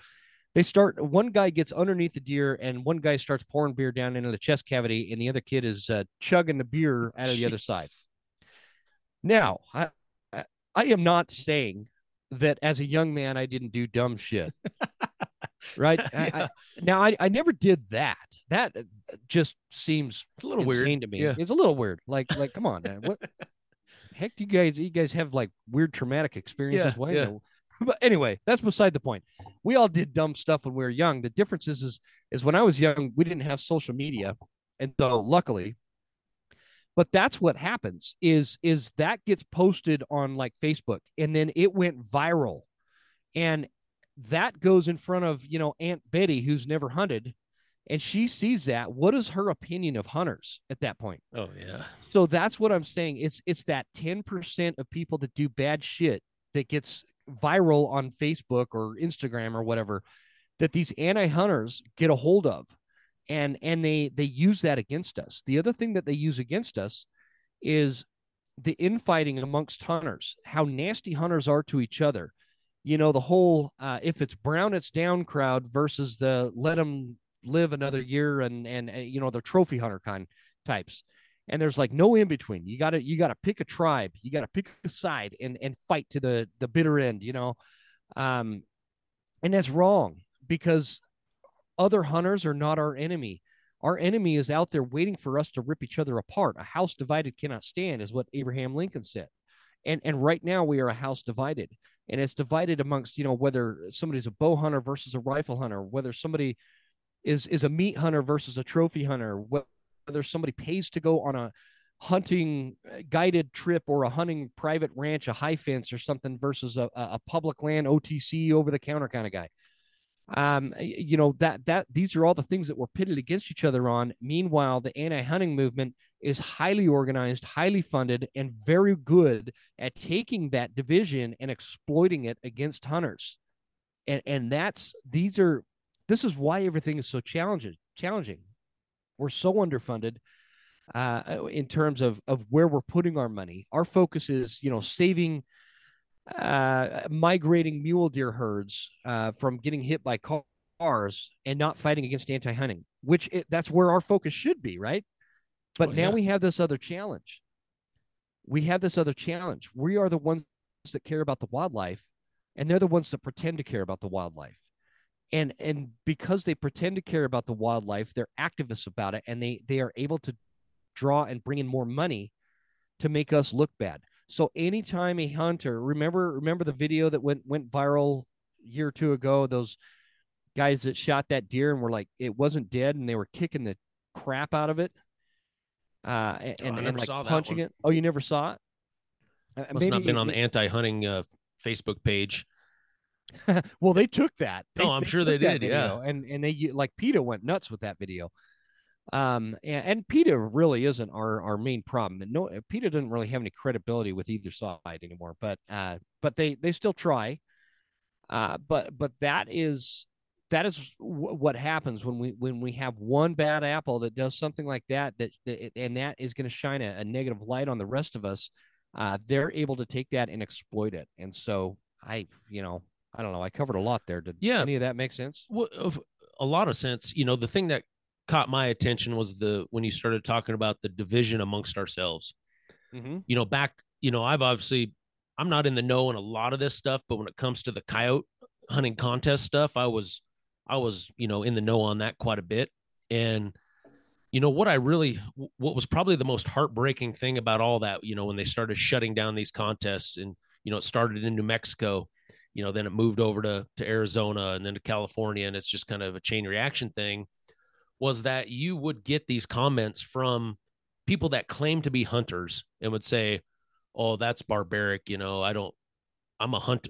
They start, one guy gets underneath the deer and one guy starts pouring beer down into the chest cavity, and the other kid is chugging the beer out of the other side. Now, I am not saying that as a young man, I didn't do dumb shit. Right. Yeah. I never did that. That just seems a little weird to me. Yeah. It's a little weird. Like, come on, man. What heck do you guys have like weird traumatic experiences? Yeah, why? Yeah. But anyway, that's beside the point. We all did dumb stuff when we were young. The difference is when I was young, we didn't have social media. And so luckily, but that's what happens is that gets posted on like Facebook, and then it went viral, and that goes in front of, Aunt Betty, who's never hunted, and she sees that. What is her opinion of hunters at that point? Oh yeah. So that's what I'm saying. It's that 10% of people that do bad shit that gets viral on Facebook or Instagram or whatever, that these anti-hunters get a hold of, and they use that against us. The other thing that they use against us is the infighting amongst hunters, how nasty hunters are to each other. The whole, if it's brown, it's down crowd versus the let them live another year and the trophy hunter kind types. And there's like no in between. You gotta pick a tribe. You gotta pick a side and fight to the bitter end, and that's wrong, because other hunters are not our enemy. Our enemy is out there waiting for us to rip each other apart. A house divided cannot stand is what Abraham Lincoln said. And right now we are a house divided, and it's divided amongst, whether somebody's a bow hunter versus a rifle hunter, whether somebody is a meat hunter versus a trophy hunter, whether somebody pays to go on a hunting guided trip or a hunting private ranch, a high fence or something versus a public land OTC over the counter kind of guy. These are all the things that we're pitted against each other on. Meanwhile, the anti-hunting movement is highly organized, highly funded, and very good at taking that division and exploiting it against hunters. And this is why everything is so challenging. We're so underfunded, in terms of where we're putting our money. Our focus is, saving, migrating mule deer herds from getting hit by cars, and not fighting against anti-hunting, which that's where our focus should be, right? But we have this other challenge. We are the ones that care about the wildlife, and they're the ones that pretend to care about the wildlife. And because they pretend to care about the wildlife, they're activists about it, and they are able to draw and bring in more money to make us look bad. So anytime a hunter, remember the video that went viral a year or two ago, those guys that shot that deer and were like, it wasn't dead, and they were kicking the crap out of it, and like punching it. Oh, you never saw it? Must not been on the anti-hunting Facebook page. Well, they took that. I'm sure they did. Yeah. And they, like, PETA went nuts with that video. And PETA really isn't our main problem. No, PETA doesn't really have any credibility with either side anymore, but they still try. But that is what happens when we have one bad apple that does something like that, and that is going to shine a negative light on the rest of us. They're able to take that and exploit it. And so I don't know. I covered a lot there. Did any of that make sense? Well, a lot of sense. The thing that caught my attention was when you started talking about the division amongst ourselves. Mm-hmm. I'm not in the know in a lot of this stuff, but when it comes to the coyote hunting contest stuff, I was in the know on that quite a bit. And what was probably the most heartbreaking thing about all that, when they started shutting down these contests, and it started in New Mexico, then it moved over to Arizona, and then to California, and it's just kind of a chain reaction thing, was that you would get these comments from people that claim to be hunters and would say, oh, that's barbaric. I'm a hunter.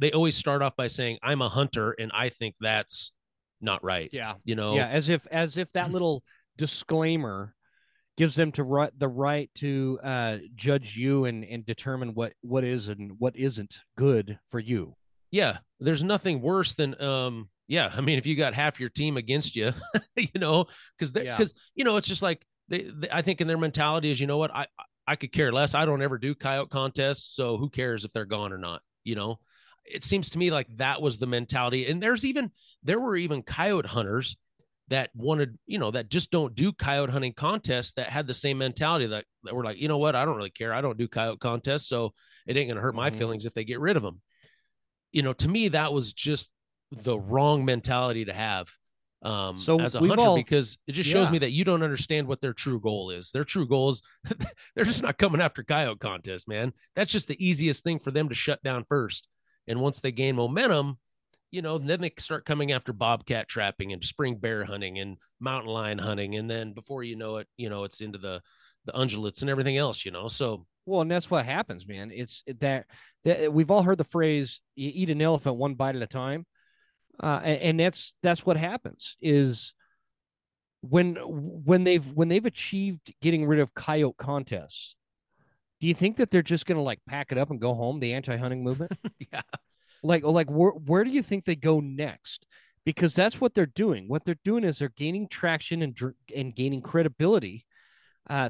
They always start off by saying, I'm a hunter, and I think that's not right. Yeah. As if that little disclaimer gives them the right to judge you and determine what is and what isn't good for you. Yeah. There's nothing worse than, if you got half your team against you, because it's just like, I think in their mentality is, you know what, I I could care less. I don't ever do coyote contests, so who cares if they're gone or not? You know, it seems to me like that was the mentality. And there were even coyote hunters that wanted, you know, that just don't do coyote hunting contests, that had the same mentality, that were like, you know what, I don't really care. I don't do coyote contests, so it ain't going to hurt my feelings if they get rid of them. You know, to me, that was just the wrong mentality to have as a hunter, because it just shows me that you don't understand what their true goal is. Their true goal is they're just not coming after coyote contests, man. That's just the easiest thing for them to shut down first. And once they gain momentum, you know, then they start coming after bobcat trapping and spring bear hunting and mountain lion hunting. And then before you know it, you know, it's into the ungulates and everything else, you know? So, well, and that's what happens, man. It's that we've all heard the phrase, you eat an elephant one bite at a time. And that's what happens is when they've achieved getting rid of coyote contests, do you think that they're just going to like pack it up and go home? The anti-hunting movement? Yeah. Like where do you think they go next? Because that's what they're doing. What they're doing is they're gaining traction and gaining credibility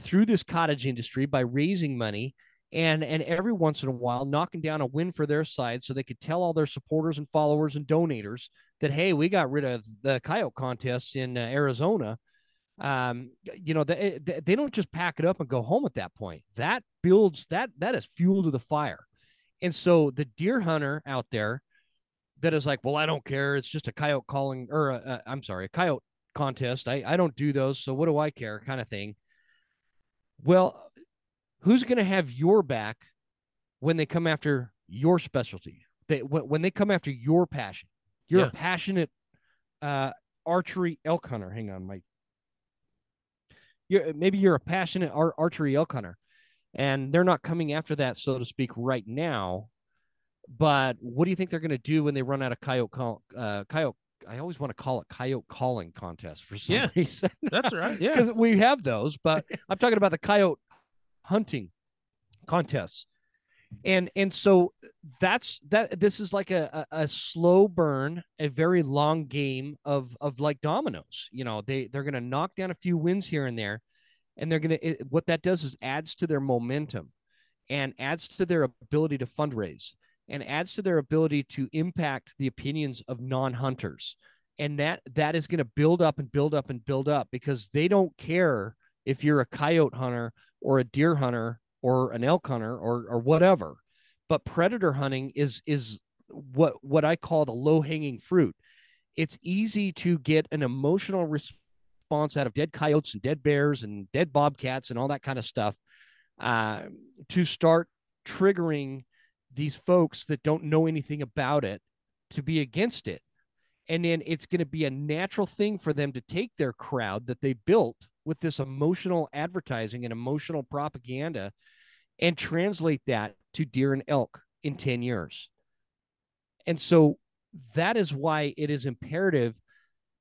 through this cottage industry by raising money and every once in a while knocking down a win for their side so they could tell all their supporters and followers and donators that, hey, we got rid of the coyote contests in Arizona. You know, they don't just pack it up and go home at that point. That builds that is fuel to the fire. And so the deer hunter out there that is like, well, I don't care. It's just a coyote calling or a coyote contest. I don't do those. So what do I care kind of thing? Well, who's going to have your back when they come after your specialty? When they come after your passion, you're a passionate archery elk hunter. Hang on, Mike. Maybe you're a passionate archery elk hunter. And they're not coming after that, so to speak, right now. But what do you think they're going to do when they run out of coyote? I always want to call it coyote calling contest for some reason. That's right. Yeah, because we have those. But I'm talking about the coyote hunting contests, and so that's that. This is like a slow burn, a very long game of like dominoes. You know, they're going to knock down a few wins here and there. And what that does is adds to their momentum and adds to their ability to fundraise and adds to their ability to impact the opinions of non-hunters. And that is going to build up and build up and build up, because they don't care if you're a coyote hunter or a deer hunter or an elk hunter or whatever. But predator hunting is what I call the low-hanging fruit. It's easy to get an emotional response out of dead coyotes and dead bears and dead bobcats and all that kind of stuff to start triggering these folks that don't know anything about it to be against it. And then it's going to be a natural thing for them to take their crowd that they built with this emotional advertising and emotional propaganda and translate that to deer and elk in 10 years. And so that is why it is imperative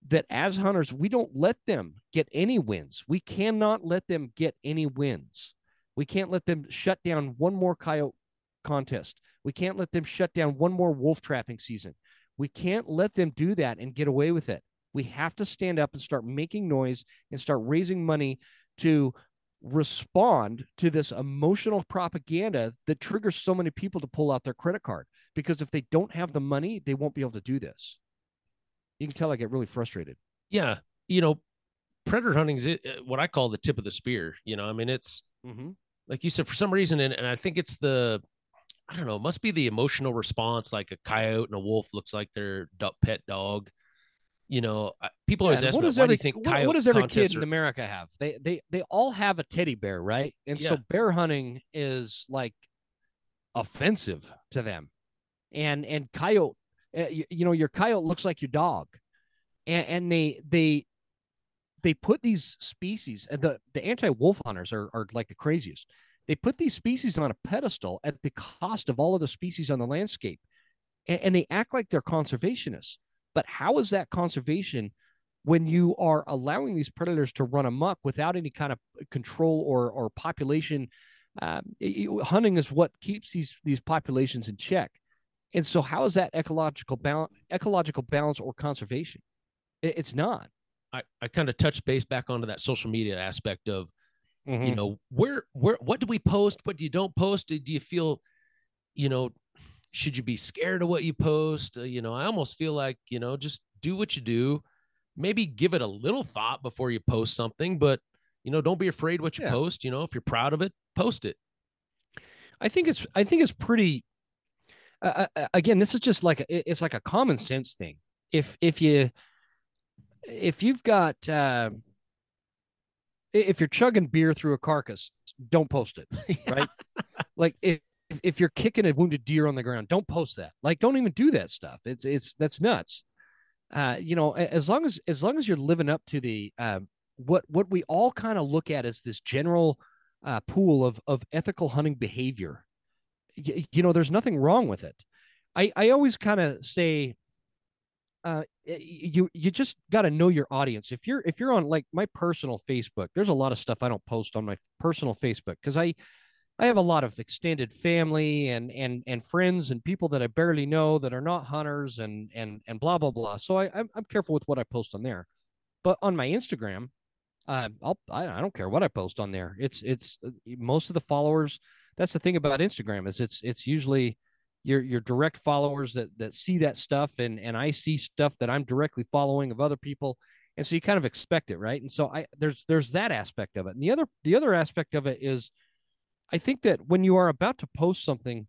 that as hunters, we don't let them get any wins. We cannot let them get any wins. We can't let them shut down one more coyote contest. We can't let them shut down one more wolf trapping season. We can't let them do that and get away with it. We have to stand up and start making noise and start raising money to respond to this emotional propaganda that triggers so many people to pull out their credit card, because if they don't have the money, they won't be able to do this. You can tell I get really frustrated. Yeah. You know, predator hunting is what I call the tip of the spear. You know, I mean, it's like you said, for some reason, and I think it's I don't know, it must be the emotional response, like a coyote and a wolf looks like their pet dog. You know, people always ask me, why do you think coyote? What does every kid in America have? They all have a teddy bear, right? And so bear hunting is like offensive to them. And coyote, you know, your coyote looks like your dog, and they put these species, and the anti-wolf hunters are like the craziest. They put these species on a pedestal at the cost of all of the species on the landscape, and they act like they're conservationists. But how is that conservation when you are allowing these predators to run amok without any kind of control or population? Hunting is what keeps these populations in check. And so how is that ecological balance or conservation? It's not. I kind of touched base back onto that social media aspect of Mm-hmm. You know, where, what do we post? What do you don't post? Do you feel, you know, should you be scared of what you post? You know, I almost feel like, you know, just do what you do, maybe give it a little thought before you post something, but, you know, don't be afraid what you post. You know, if you're proud of it, post it. I think it's pretty, again, this is just like, it's like a common sense thing. If you've got, if you're chugging beer through a carcass, don't post it, right? Like if you're kicking a wounded deer on the ground, don't post that. Like, don't even do that stuff. It's that's nuts. You know, as long as you're living up to the what we all kind of look at as this general pool of ethical hunting behavior, you know, there's nothing wrong with it. I always kind of say, you just got to know your audience. If you're on like my personal Facebook, there's a lot of stuff I don't post on my personal Facebook because I have a lot of extended family and friends and people that I barely know that are not hunters and blah, blah, blah. So I'm careful with what I post on there. But on my Instagram, I don't care what I post on there. It's most of the followers. That's the thing about Instagram is it's usually your direct followers that see that stuff. And I see stuff that I'm directly following of other people. And so you kind of expect it. Right. And so there's that aspect of it. And the other aspect of it is, I think that when you are about to post something,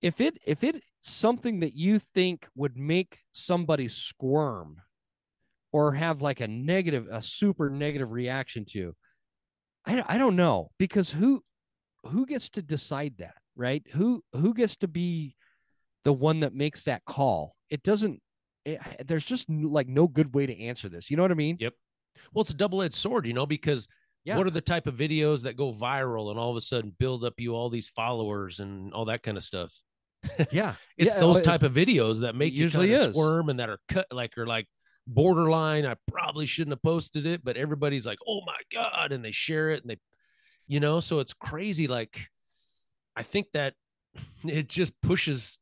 if it's something that you think would make somebody squirm or have like a super negative reaction to, I don't know, because who gets to decide that, right? Who gets to be the one that makes that call? There's just like no good way to answer this. You know what I mean? Yep. Well, it's a double-edged sword, you know, because yeah. What are the type of videos that go viral and all of a sudden build up you all these followers and all that kind of stuff? Yeah. It's those type of videos that make you kind of squirm and that are cut like, or like borderline, I probably shouldn't have posted it, but everybody's like, oh my God. And they share it and they, you know, so it's crazy. Like, I think that it just pushes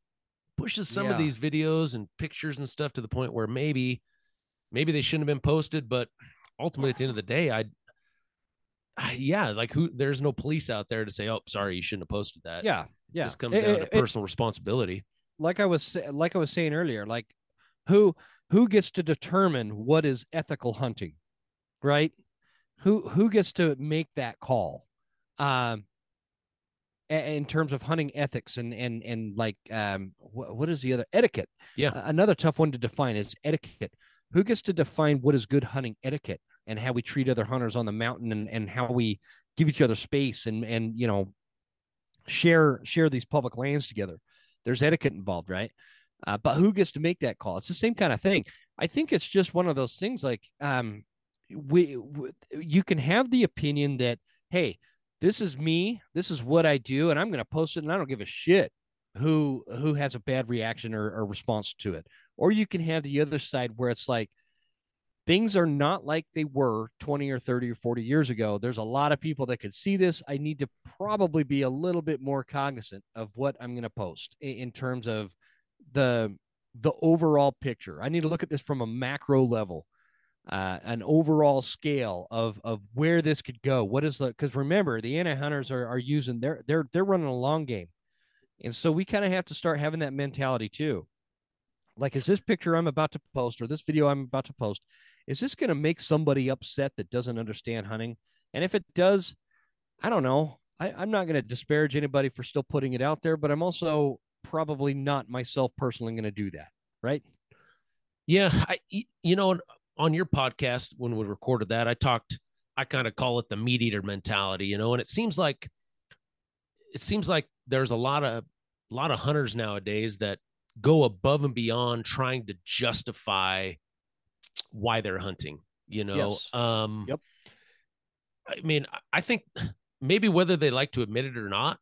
some of these videos and pictures and stuff to the point where maybe they shouldn't have been posted, but ultimately at the end of the day, there's no police out there to say, oh, sorry, you shouldn't have posted that. Yeah. Yeah. This comes down to personal responsibility. Like I was saying earlier, like who gets to determine what is ethical hunting, right? Who gets to make that call, in terms of hunting ethics and like, what is the other etiquette? Yeah. Another tough one to define is etiquette. Who gets to define what is good hunting etiquette? And how we treat other hunters on the mountain, and how we give each other space and you know, share these public lands together. There's etiquette involved, right? But who gets to make that call? It's the same kind of thing. I think it's just one of those things. Like you can have the opinion that, hey, this is me, this is what I do, and I'm going to post it, and I don't give a shit who has a bad reaction or response to it. Or you can have the other side where it's like, things are not like they were 20 or 30 or 40 years ago. There's a lot of people that could see this. I need to probably be a little bit more cognizant of what I'm going to post in terms of the overall picture. I need to look at this from a macro level, an overall scale of where this could go. What is the, 'cause remember, the anti-hunters are using they're running a long game. And so we kind of have to start having that mentality too. Like, is this picture I'm about to post or this video I'm about to post, is this going to make somebody upset that doesn't understand hunting? And if it does, I don't know. I'm not going to disparage anybody for still putting it out there, but I'm also probably not myself personally going to do that. Right. Yeah. You know, on your podcast, when we recorded that, I kind of call it the meat eater mentality, you know, and it seems like there's a lot of hunters nowadays that go above and beyond trying to justify why they're hunting, you know? Yes. Yep. I mean, I think maybe whether they like to admit it or not,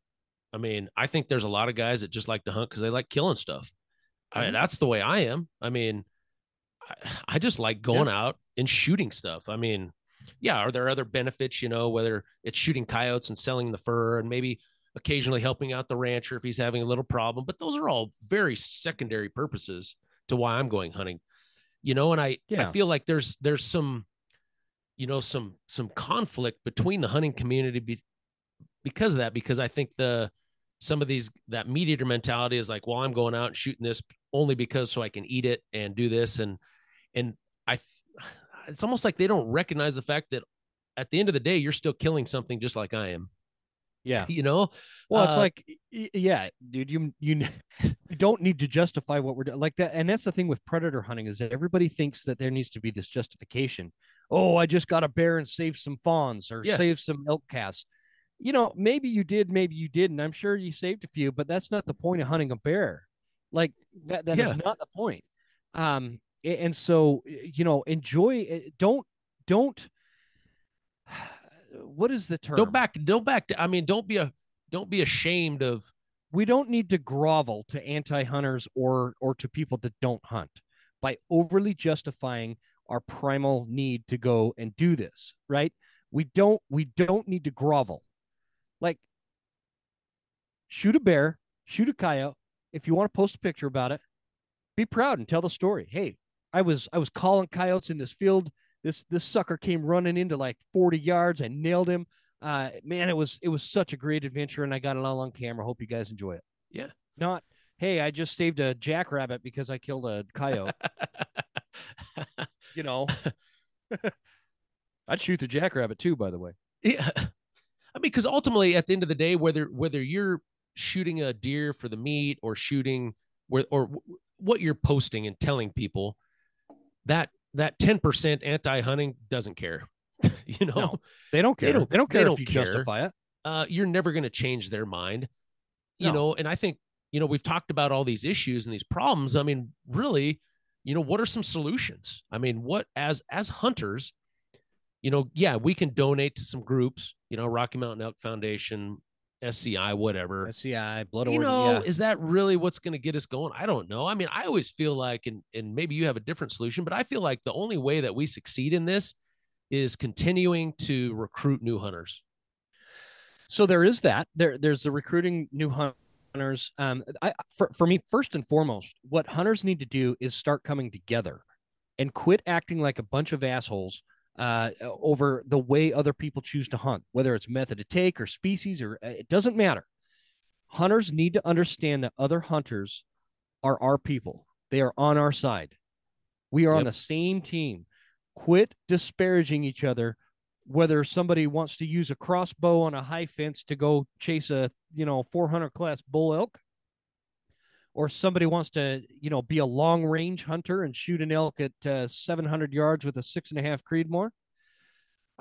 I mean, I think there's a lot of guys that just like to hunt because they like killing stuff. Mm-hmm. That's the way I am. I mean, I just like going out and shooting stuff. I mean, yeah. Are there other benefits, you know, whether it's shooting coyotes and selling the fur and maybe occasionally helping out the rancher if he's having a little problem, but those are all very secondary purposes to why I'm going hunting, you know? And I feel like there's some, you know, some conflict between the hunting community because of that, because I think some of these, that meat eater mentality is like, well, I'm going out and shooting this only because so I can eat it and do this. And it's almost like they don't recognize the fact that at the end of the day, you're still killing something just like I am. Yeah. You know, well, it's like, yeah, dude, you don't need to justify what we're doing like that. And that's the thing with predator hunting is that everybody thinks that there needs to be this justification. Oh, I just got a bear and saved some fawns or saved some elk calves. You know, maybe you did, maybe you didn't. I'm sure you saved a few, but that's not the point of hunting a bear. Like that is not the point. And so, you know, enjoy. Don't. What is the term? Don't back. I mean, don't be ashamed of. We don't need to grovel to anti-hunters or to people that don't hunt by overly justifying our primal need to go and do this, right? We don't need to grovel. Like, shoot a bear, shoot a coyote. If you want to post a picture about it, be proud and tell the story. Hey, I was calling coyotes in this field. This sucker came running into like 40 yards. I nailed him. Man, it was such a great adventure, and I got it all on camera. Hope you guys enjoy it. Yeah. Not, hey, I just saved a jackrabbit because I killed a coyote. You know, I'd shoot the jackrabbit too, by the way. Yeah. I mean, because ultimately, at the end of the day, whether you're shooting a deer for the meat or shooting or what you're posting and telling people, that 10% anti-hunting doesn't care. You know, no, they don't care. They don't care if you justify it. You're never going to change their mind. You know, and I think, you know, we've talked about all these issues and these problems. I mean, really, you know, what are some solutions? I mean, what as hunters, you know, yeah, we can donate to some groups, you know, Rocky Mountain Elk Foundation, SCI, whatever. SCI, Blood Origins. You know, is that really what's going to get us going? I don't know. I mean, I always feel like, and maybe you have a different solution, but I feel like the only way that we succeed in this is continuing to recruit new hunters. So there is that. There's the recruiting new hunters. For me, first and foremost, what hunters need to do is start coming together and quit acting like a bunch of assholes over the way other people choose to hunt, whether it's method of take or species, or it doesn't matter. Hunters need to understand that other hunters are our people. They are on our side. We are on the same team. Quit disparaging each other, whether somebody wants to use a crossbow on a high fence to go chase a, you know, 400 class bull elk, or somebody wants to, you know, be a long range hunter and shoot an elk at 700 yards with a 6.5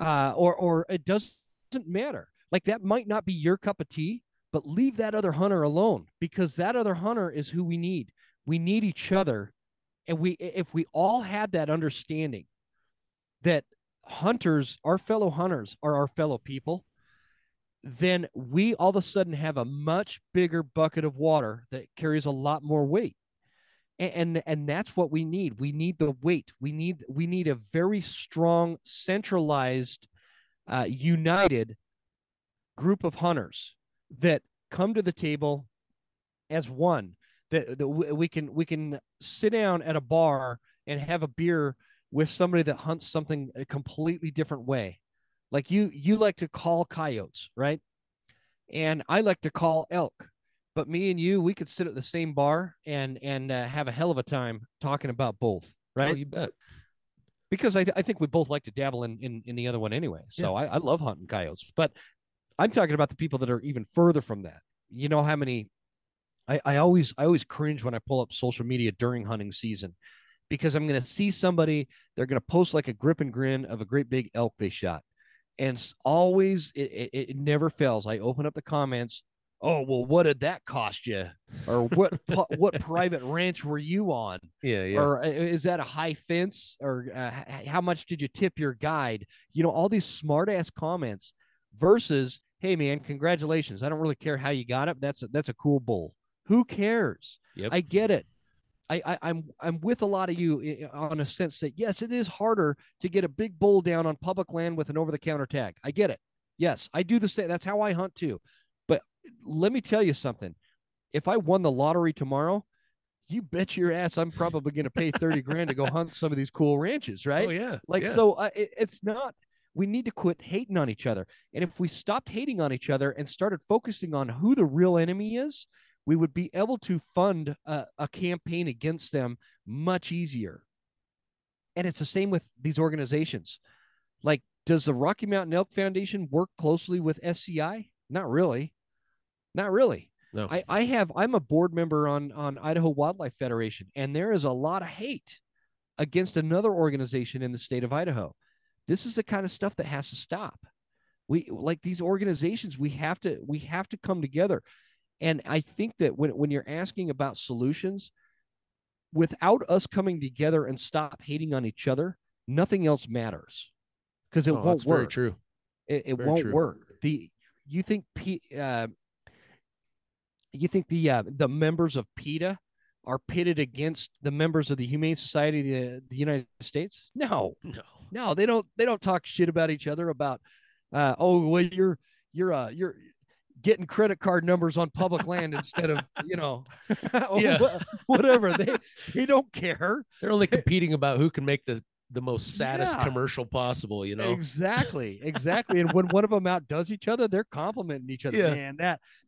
Creedmoor, or it doesn't matter. Like, that might not be your cup of tea, but leave that other hunter alone, because that other hunter is who we need. We need each other. And if we all had that understanding that hunters, our fellow hunters, are our fellow people, then we all of a sudden have a much bigger bucket of water that carries a lot more weight. And that's what we need. We need the weight. We need a very strong, centralized, united group of hunters that come to the table as one, that we can sit down at a bar and have a beer with somebody that hunts something a completely different way. Like, you like to call coyotes, right? And I like to call elk, but me and you, we could sit at the same bar and have a hell of a time talking about both, right? Oh, you bet. Because I think we both like to dabble in the other one anyway. So yeah. I love hunting coyotes, but I'm talking about the people that are even further from that. You know how many, I always cringe when I pull up social media during hunting season, because I'm going to see somebody, they're going to post like a grip and grin of a great big elk they shot. And always, it never fails. I open up the comments. Oh, well, what did that cost you? Or what private ranch were you on? Yeah. Or is that a high fence? Or how much did you tip your guide? You know, all these smart-ass comments versus, hey, man, congratulations. I don't really care how you got it. That's a cool bull. Who cares? Yep. I get it. I'm with a lot of you on a sense that, yes, it is harder to get a big bull down on public land with an over-the-counter tag. I get it. Yes, I do the same. That's how I hunt too. But let me tell you something. If I won the lottery tomorrow, you bet your ass I'm probably going to pay $30,000 to go hunt some of these cool ranches, right? Oh, yeah. Like, so it's not we need to quit hating on each other. And if we stopped hating on each other and started focusing on who the real enemy is, we would be able to fund a campaign against them much easier. And it's the same with these organizations. Like, does the Rocky Mountain Elk Foundation work closely with SCI? Not really. Not really. No. I'm a board member on Idaho Wildlife Federation, and there is a lot of hate against another organization in the state of Idaho. This is the kind of stuff that has to stop. We, like these organizations, we have to come together. And I think that when you're asking about solutions, without us coming together and stop hating on each other, nothing else matters, because it won't work. Very true. It won't work. You think the members of PETA are pitted against the members of the Humane Society of the United States? No, they don't talk shit about each other about, you're getting credit card numbers on public land instead of, whatever. They don't care. They're only competing about who can make the most saddest commercial possible, Exactly. And when one of them outdoes each other, they're complimenting each other. Yeah. Man,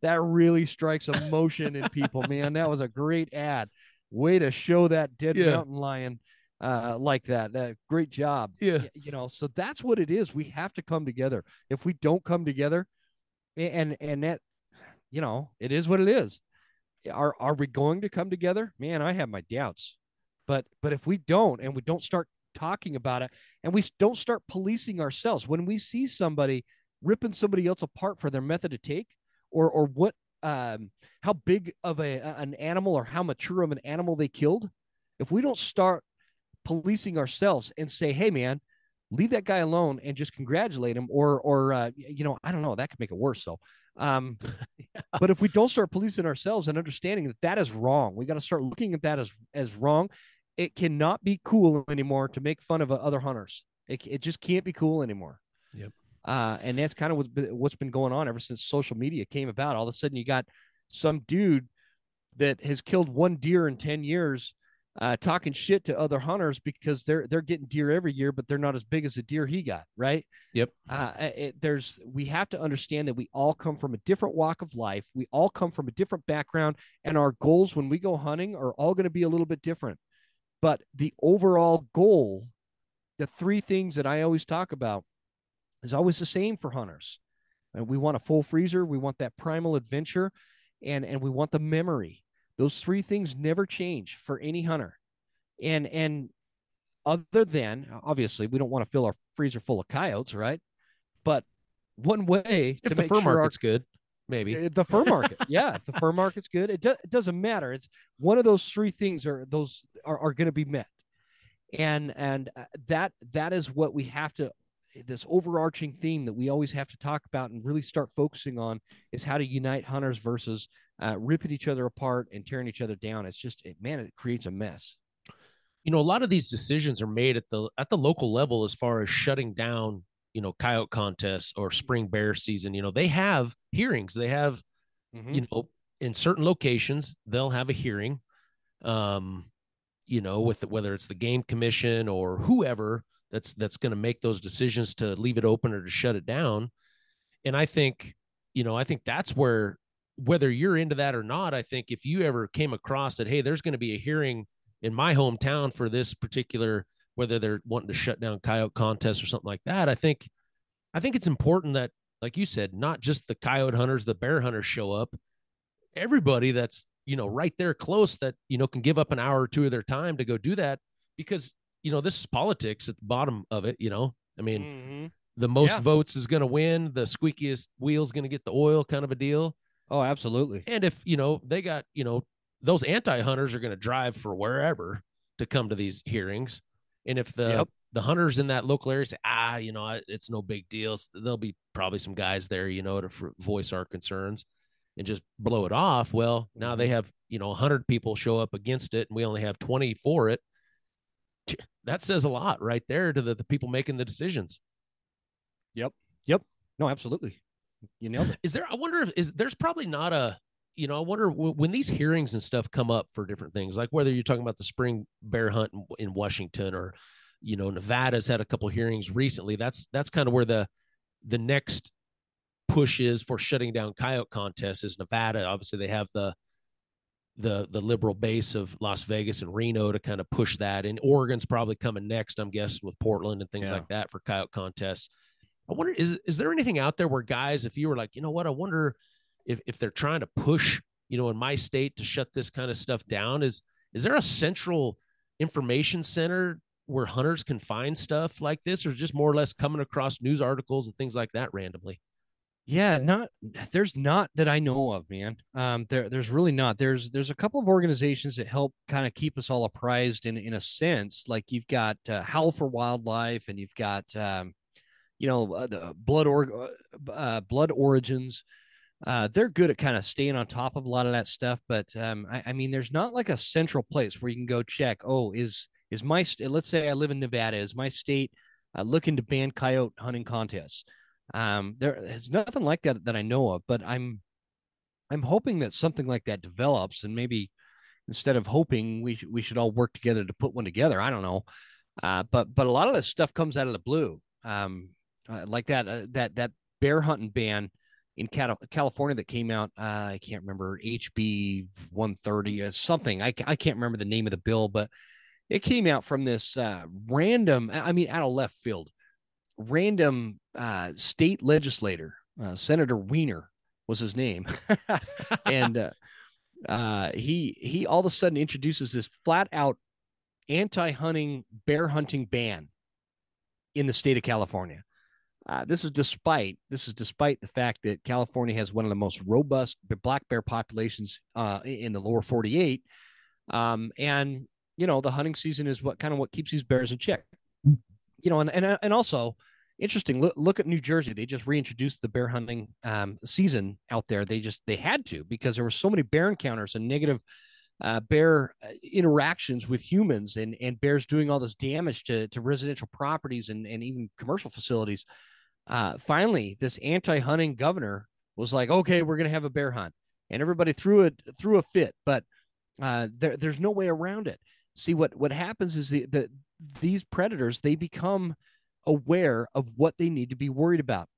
that really strikes emotion in people, man. That was a great ad. Way to show that dead mountain lion like that. Great job. Yeah. So that's what it is. We have to come together. If we don't come together, and that, it is what it is. Are we going to come together? Man, I have my doubts, but if we don't, and we don't start talking about it, and we don't start policing ourselves, when we see somebody ripping somebody else apart for their method of take, or what, how big of an animal or how mature of an animal they killed, if we don't start policing ourselves and say, hey man, leave that guy alone and just congratulate him, or I don't know, that could make it worse. So, but if we don't start policing ourselves and understanding that is wrong, we got to start looking at that as wrong. It cannot be cool anymore to make fun of other hunters. It just can't be cool anymore. Yep. And that's kind of what's been going on ever since social media came about. All of a sudden you got some dude that has killed one deer in 10 years, talking shit to other hunters because they're getting deer every year, but they're not as big as the deer he got. Right. Yep. We have to understand that we all come from a different walk of life. We all come from a different background, and our goals when we go hunting are all going to be a little bit different. But the overall goal, the three things that I always talk about, is always the same for hunters. And we want a full freezer. We want that primal adventure, and we want the memory. Those three things never change for any hunter. And other than, obviously, we don't want to fill our freezer full of coyotes, right? But one way to make sure the fur market's good, maybe. The fur market. Yeah, if the fur market's good, it doesn't matter. It's one of those three things are going to be met. And that is what we have to, this overarching theme that we always have to talk about and really start focusing on, is how to unite hunters versus ripping each other apart and tearing each other down. It's just, it creates a mess. A lot of these decisions are made at the local level, as far as shutting down, coyote contests or spring bear season. They have hearings. They have, in certain locations, they'll have a hearing, whether it's the game commission or whoever that's going to make those decisions to leave it open or to shut it down. And I think that's where, whether you're into that or not, I think if you ever came across that, hey, there's going to be a hearing in my hometown for this particular, whether they're wanting to shut down coyote contests or something like that, I think it's important that, like you said, not just the coyote hunters, the bear hunters show up, everybody that's, right there close that, can give up an hour or two of their time to go do that, because, this is politics at the bottom of it. The most votes is going to win. The squeakiest wheel's going to get the oil, kind of a deal. Oh, absolutely. And if, they got, those anti-hunters are going to drive for wherever to come to these hearings. And if the hunters in that local area say, it's no big deal, there'll be probably some guys there, to voice our concerns and just blow it off. Well, now they have, 100 people show up against it, and we only have 20 for it. That says a lot right there to the people making the decisions. Yep. No, absolutely. You nailed it. There's probably not a, I wonder when these hearings and stuff come up for different things, like whether you're talking about the spring bear hunt in Washington, or you know, Nevada's had a couple of hearings recently. That's kind of where the next push is for shutting down coyote contests is Nevada. Obviously they have the liberal base of Las Vegas and Reno to kind of push that. And Oregon's probably coming next, I'm guessing, with Portland and things like that for coyote contests. I wonder, is there anything out there where guys, if you were like, you know what, I wonder if they're trying to push, you know, in my state to shut this kind of stuff down, is there a central information center where hunters can find stuff like this, or just more or less coming across news articles and things like that randomly? Yeah, there's not that I know of, man. There's really not. There's a couple of organizations that help kind of keep us all apprised in a sense. Like you've got Howl for Wildlife, and you've got the Blood Origins. They're good at kind of staying on top of a lot of that stuff. But I mean, there's not like a central place where you can go check. Oh, is my let's say I live in Nevada. Is my state looking to ban coyote hunting contests? There's nothing like that that I know of, but I'm hoping that something like that develops, and maybe instead of hoping, we should all work together to put one together. I don't know. But a lot of this stuff comes out of the blue. Like that bear hunting ban in California that came out, I can't remember, HB 130 or something. I can't remember the name of the bill, but it came out from this random, I mean, out of left field, random state legislator, Senator Wiener was his name. And he all of a sudden introduces this flat out anti-hunting bear hunting ban in the state of California. This is despite the fact that California has one of the most robust black bear populations in the lower 48. And, you know, the hunting season is what keeps these bears in check. You know, and also interesting. Look at New Jersey. They just reintroduced the bear hunting season out there. They had to, because there were so many bear encounters and negative bear interactions with humans and bears doing all this damage to residential properties and even commercial facilities. Finally, this anti-hunting governor was like, okay, we're going to have a bear hunt, and everybody threw a fit, but there's no way around it. See, what happens is these predators, they become aware of what they need to be worried about.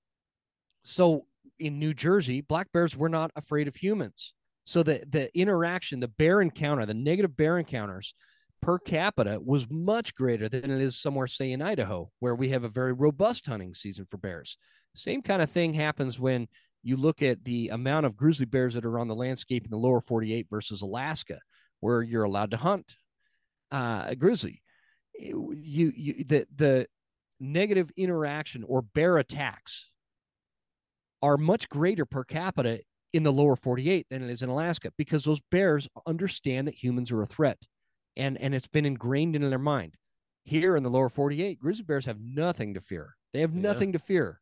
So in New Jersey, black bears were not afraid of humans. So the interaction, the bear encounter, the negative bear encounters per capita was much greater than it is somewhere, say, in Idaho, where we have a very robust hunting season for bears. Same kind of thing happens when you look at the amount of grizzly bears that are on the landscape in the lower 48 versus Alaska, where you're allowed to hunt a grizzly. The negative interaction or bear attacks are much greater per capita in the lower 48 than it is in Alaska, because those bears understand that humans are a threat, and it's been ingrained into their mind. Here in the lower 48, grizzly bears have nothing to fear. They have nothing to fear.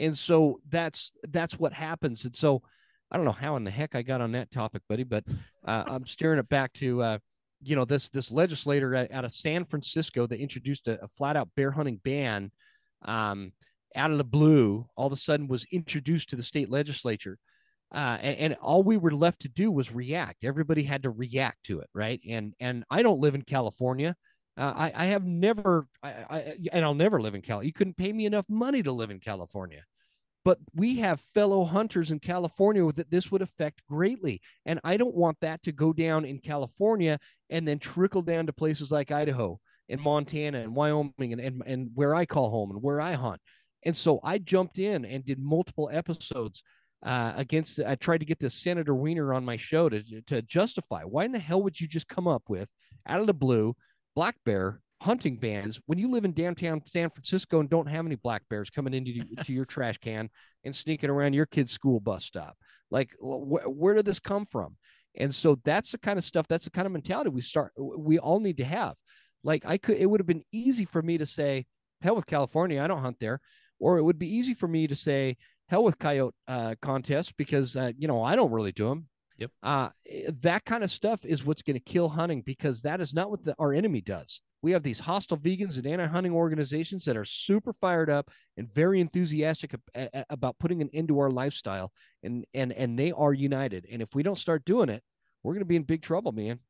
And so that's what happens. And so I don't know how in the heck I got on that topic, buddy, but I'm steering it back to, this legislator out of San Francisco that introduced a flat out bear hunting ban out of the blue, all of a sudden was introduced to the state legislature. And all we were left to do was react. Everybody had to react to it. Right. And I don't live in California. I'll never live in California. You couldn't pay me enough money to live in California. But we have fellow hunters in California that this would affect greatly. And I don't want that to go down in California and then trickle down to places like Idaho and Montana and Wyoming and where I call home and where I hunt. And so I jumped in and did multiple episodes I tried to get this Senator Wiener on my show to justify why in the hell would you just come up with, out of the blue, black bear hunting bans when you live in downtown San Francisco and don't have any black bears coming into your trash can and sneaking around your kid's school bus stop. Like, where did this come from? And so that's the kind of stuff, that's the kind of mentality we all need to have. Like, it would have been easy for me to say, hell with California, I don't hunt there. Or it would be easy for me to say, hell with coyote contests, because, I don't really do them. Yep. That kind of stuff is what's going to kill hunting, because that is not what our enemy does. We have these hostile vegans and anti-hunting organizations that are super fired up and very enthusiastic about putting an end to our lifestyle. And they are united. And if we don't start doing it, we're going to be in big trouble, man.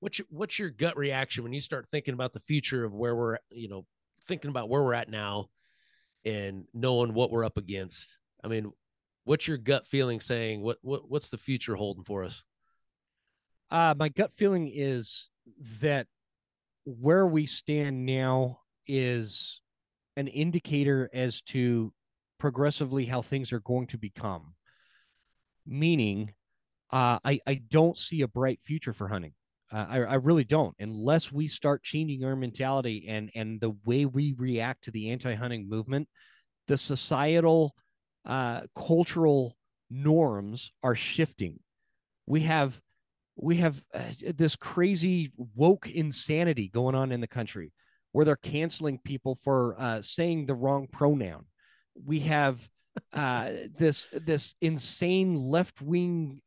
what's your gut reaction when you start thinking about the future of where we're, you know, thinking about where we're at now and knowing what we're up against? I mean, what's your gut feeling saying? What's the future holding for us? My gut feeling is that where we stand now is an indicator as to progressively how things are going to become. Meaning, I don't see a bright future for hunting. I really don't, unless we start changing our mentality and the way we react to the anti-hunting movement. The societal cultural norms are shifting. We have this crazy woke insanity going on in the country where they're canceling people for saying the wrong pronoun. We have this insane left-wing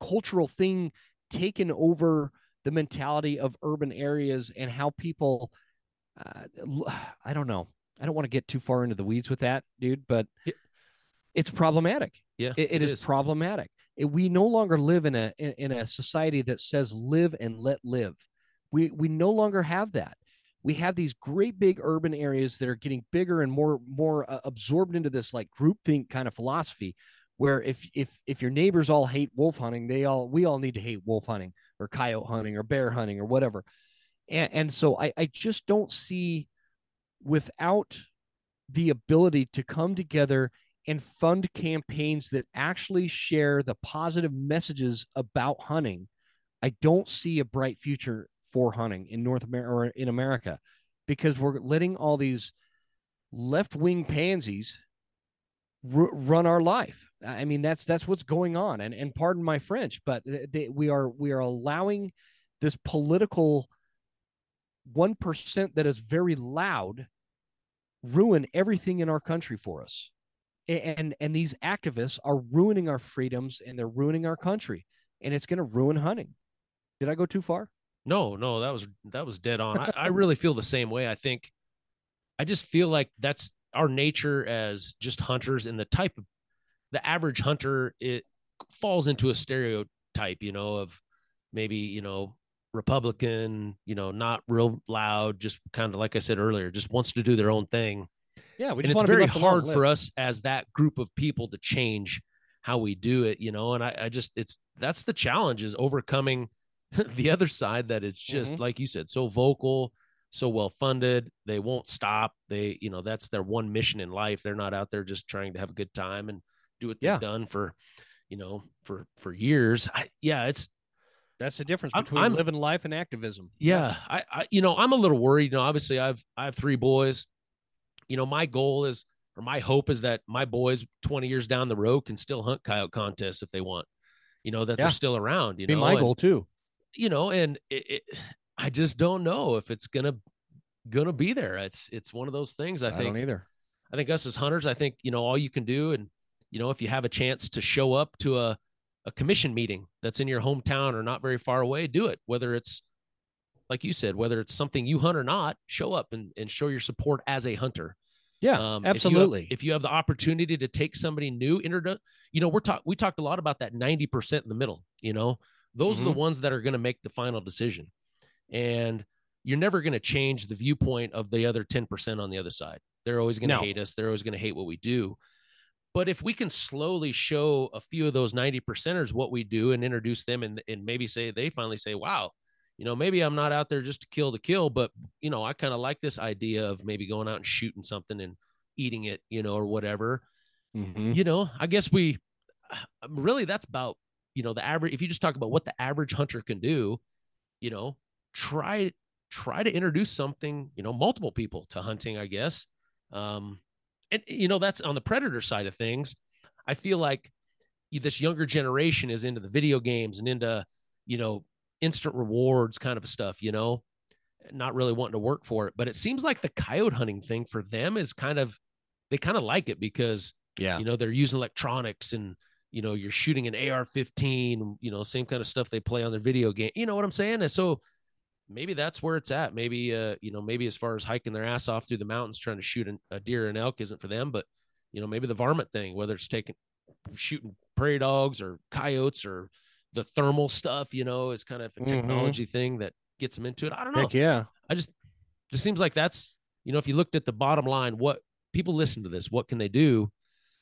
cultural thing taken over the mentality of urban areas and how people, I don't know. I don't want to get too far into the weeds with that, dude, but it's problematic. Yeah, it is problematic. We no longer live in a society that says live and let live. We no longer have that. We have these great big urban areas that are getting bigger and more absorbed into this like groupthink kind of philosophy, where if your neighbors all hate wolf hunting, we all need to hate wolf hunting or coyote hunting or bear hunting or whatever. And so I just don't see, without the ability to come together and fund campaigns that actually share the positive messages about hunting, I don't see a bright future for hunting in North America or in America, because we're letting all these left-wing pansies run our life. I mean, that's what's going on. And pardon my French, but we are allowing this political 1% that is very loud ruin everything in our country for us. And these activists are ruining our freedoms and they're ruining our country, and it's going to ruin hunting. Did I go too far? No, that was dead on. I really feel the same way. I think I just feel like that's our nature as just hunters, and the average hunter, it falls into a stereotype, you know, of maybe, you know, Republican, you know, not real loud, just kind of, like I said earlier, just wants to do their own thing. Yeah, we just want to be left alone. It's very hard for us as that group of people to change how we do it, you know. And that's the challenge, is overcoming the other side that is just, like you said, so vocal, so well funded. They won't stop. They, you know, that's their one mission in life. They're not out there just trying to have a good time and do what they've done for, you know, for years. That's the difference between living life and activism. Yeah. I you know, I'm a little worried. You know, obviously I have three boys. You know, my goal is, or my hope is, that my boys 20 years down the road can still hunt coyote contests if they want, you know, that they're still around, you know, my goal too, you know, and I just don't know if it's going to be there. It's one of those things. I don't either. I think us as hunters, I think, you know, all you can do, and, you know, if you have a chance to show up to a commission meeting that's in your hometown or not very far away, do it. Whether it's, like you said, whether it's something you hunt or not, show up and show your support as a hunter. Yeah, absolutely. If you have the opportunity to take somebody new, you know, we talked a lot about that 90% in the middle, you know, those are the ones that are going to make the final decision. And you're never going to change the viewpoint of the other 10% on the other side. They're always going to hate us. They're always going to hate what we do. But if we can slowly show a few of those 90%ers what we do and introduce them, and maybe say, they finally say, wow, you know, maybe I'm not out there just to kill the kill, but, you know, I kind of like this idea of maybe going out and shooting something and eating it, you know, or whatever. You know, I guess that's about, you know, the average. If you just talk about what the average hunter can do, you know, try to introduce something, you know, multiple people to hunting, I guess. And, you know, that's on the predator side of things. I feel like this younger generation is into the video games and into, you know, instant rewards kind of stuff, you know, not really wanting to work for it. But it seems like the coyote hunting thing for them is they kind of like it, because, you know, they're using electronics and, you know, you're shooting an AR-15, you know, same kind of stuff they play on their video game. You know what I'm saying? And so maybe that's where it's at. Maybe, you know, maybe as far as hiking their ass off through the mountains, trying to shoot a deer and elk isn't for them, but, you know, maybe the varmint thing, whether it's shooting prairie dogs or coyotes or the thermal stuff, you know, is kind of a technology thing that gets them into it. I don't know. Heck yeah. I just seems like that's, you know, if you looked at the bottom line, what people listen to this, what can they do?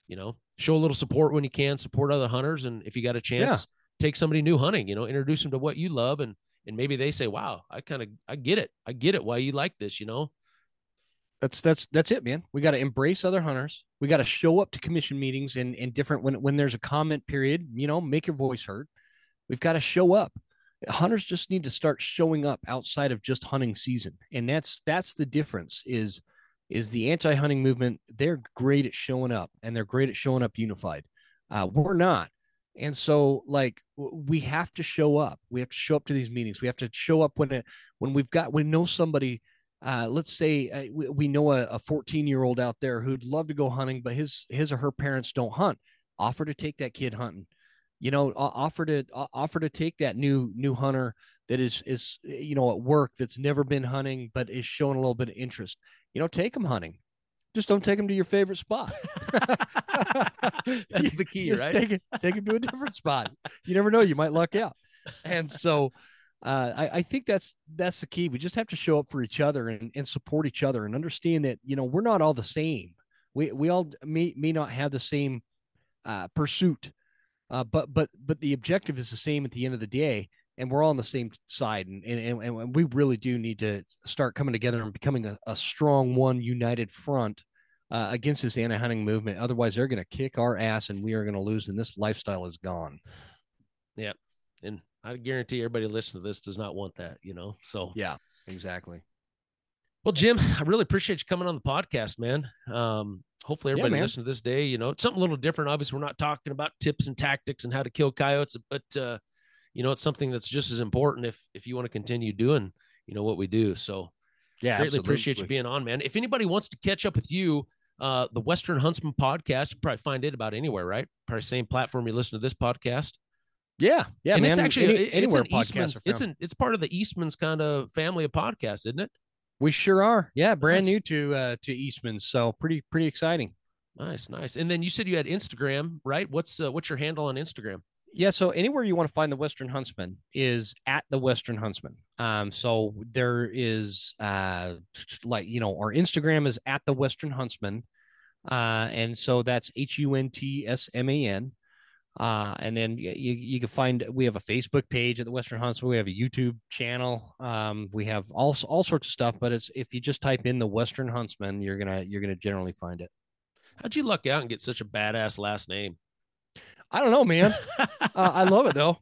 You know, show a little support when you can, support other hunters. And if you got a chance, take somebody new hunting, you know, introduce them to what you love. And maybe they say, wow, I get it. I get it. Why you like this, you know? That's it, man. We got to embrace other hunters. We got to show up to commission meetings and different, when there's a comment period, you know, make your voice heard. We've got to show up. Hunters just need to start showing up outside of just hunting season. And that's the difference is the anti-hunting movement. They're great at showing up, and they're great at showing up unified. We're not. And so, like, we have to show up. We have to show up to these meetings. We have to show up when we know somebody. Let's say we know a 14-year-old out there who'd love to go hunting, but his or her parents don't hunt. Offer to take that kid hunting, you know, offer to take that new hunter that is, you know, at work, that's never been hunting, but is showing a little bit of interest, you know, take them hunting. Just don't take them to your favorite spot. That's the key, right? Take them to a different spot. You never know. You might luck out. And so, I think that's the key. We just have to show up for each other and support each other, and understand that, you know, we're not all the same. We all may not have the same pursuit, but the objective is the same at the end of the day, and we're all on the same side. And we really do need to start coming together and becoming a strong one, united front against this anti-hunting movement. Otherwise, they're going to kick our ass, and we are going to lose. And this lifestyle is gone. Yep. And I guarantee everybody listening to this does not want that, you know? So yeah, exactly. Well, Jim, I really appreciate you coming on the podcast, man. Hopefully everybody listening to this day, you know, it's something a little different. Obviously we're not talking about tips and tactics and how to kill coyotes, but you know, it's something that's just as important if you want to continue doing, you know, what we do. So yeah, greatly appreciate you being on, man. If anybody wants to catch up with you, the Western Huntsman podcast, you probably find it about anywhere, right? Probably same platform you listen to this podcast. Yeah. Yeah. And man, it's actually anywhere podcasts are found. It's part of the Eastman's kind of family of podcasts, isn't it? We sure are. Yeah. Brand new to Eastman's. So pretty exciting. Nice. Nice. And then you said you had Instagram, right? What's your handle on Instagram? Yeah. So anywhere you want to find the Western Huntsman is at the Western Huntsman. So there is like, you know, our Instagram is at the Western Huntsman. And so that's HUNTSMAN. And then you can find, we have a Facebook page at the Western Huntsman. We have a YouTube channel. We have all sorts of stuff, but it's, if you just type in the Western Huntsman, you're going to generally find it. How'd you luck out and get such a badass last name? I don't know, man. I love it though.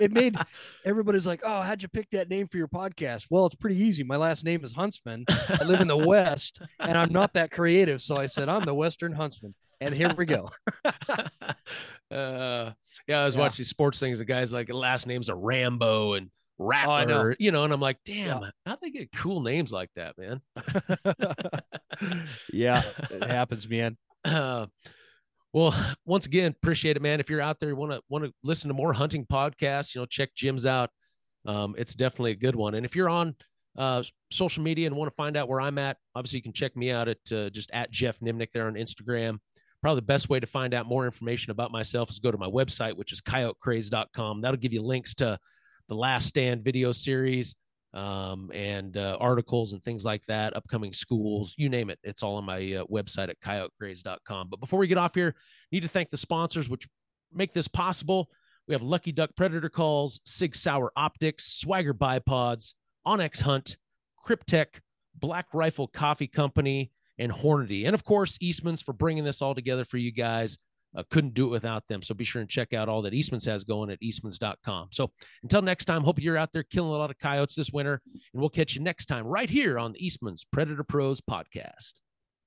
It made everybody's like, oh, how'd you pick that name for your podcast? Well, it's pretty easy. My last name is Huntsman. I live in the West and I'm not that creative. So I said, I'm the Western Huntsman. And here we go. Yeah, I was watching these sports things. The guys like last names are Rambo and Rattler, you know, and I'm like, damn, how'd they get cool names like that, man? Yeah, it happens, man. Well, once again, appreciate it, man. If you're out there, you want to listen to more hunting podcasts, you know, check Jim's out. It's definitely a good one. And if you're on social media and want to find out where I'm at, obviously you can check me out at just at Jeff Nimnick there on Instagram. Probably the best way to find out more information about myself is go to my website, which is coyotecraze.com. That'll give you links to the Last Stand video series and articles and things like that, upcoming schools, you name it. It's all on my website at coyotecraze.com. But before we get off here, need to thank the sponsors which make this possible. We have Lucky Duck Predator Calls, Sig Sauer Optics, Swagger Bipods, Onyx Hunt, Kryptek, Black Rifle Coffee Company, and Hornady. And of course, Eastman's for bringing this all together for you guys. Couldn't do it without them. So be sure and check out all that Eastman's has going at eastmans.com. So until next time, hope you're out there killing a lot of coyotes this winter, and we'll catch you next time right here on the Eastman's Predator Pros podcast.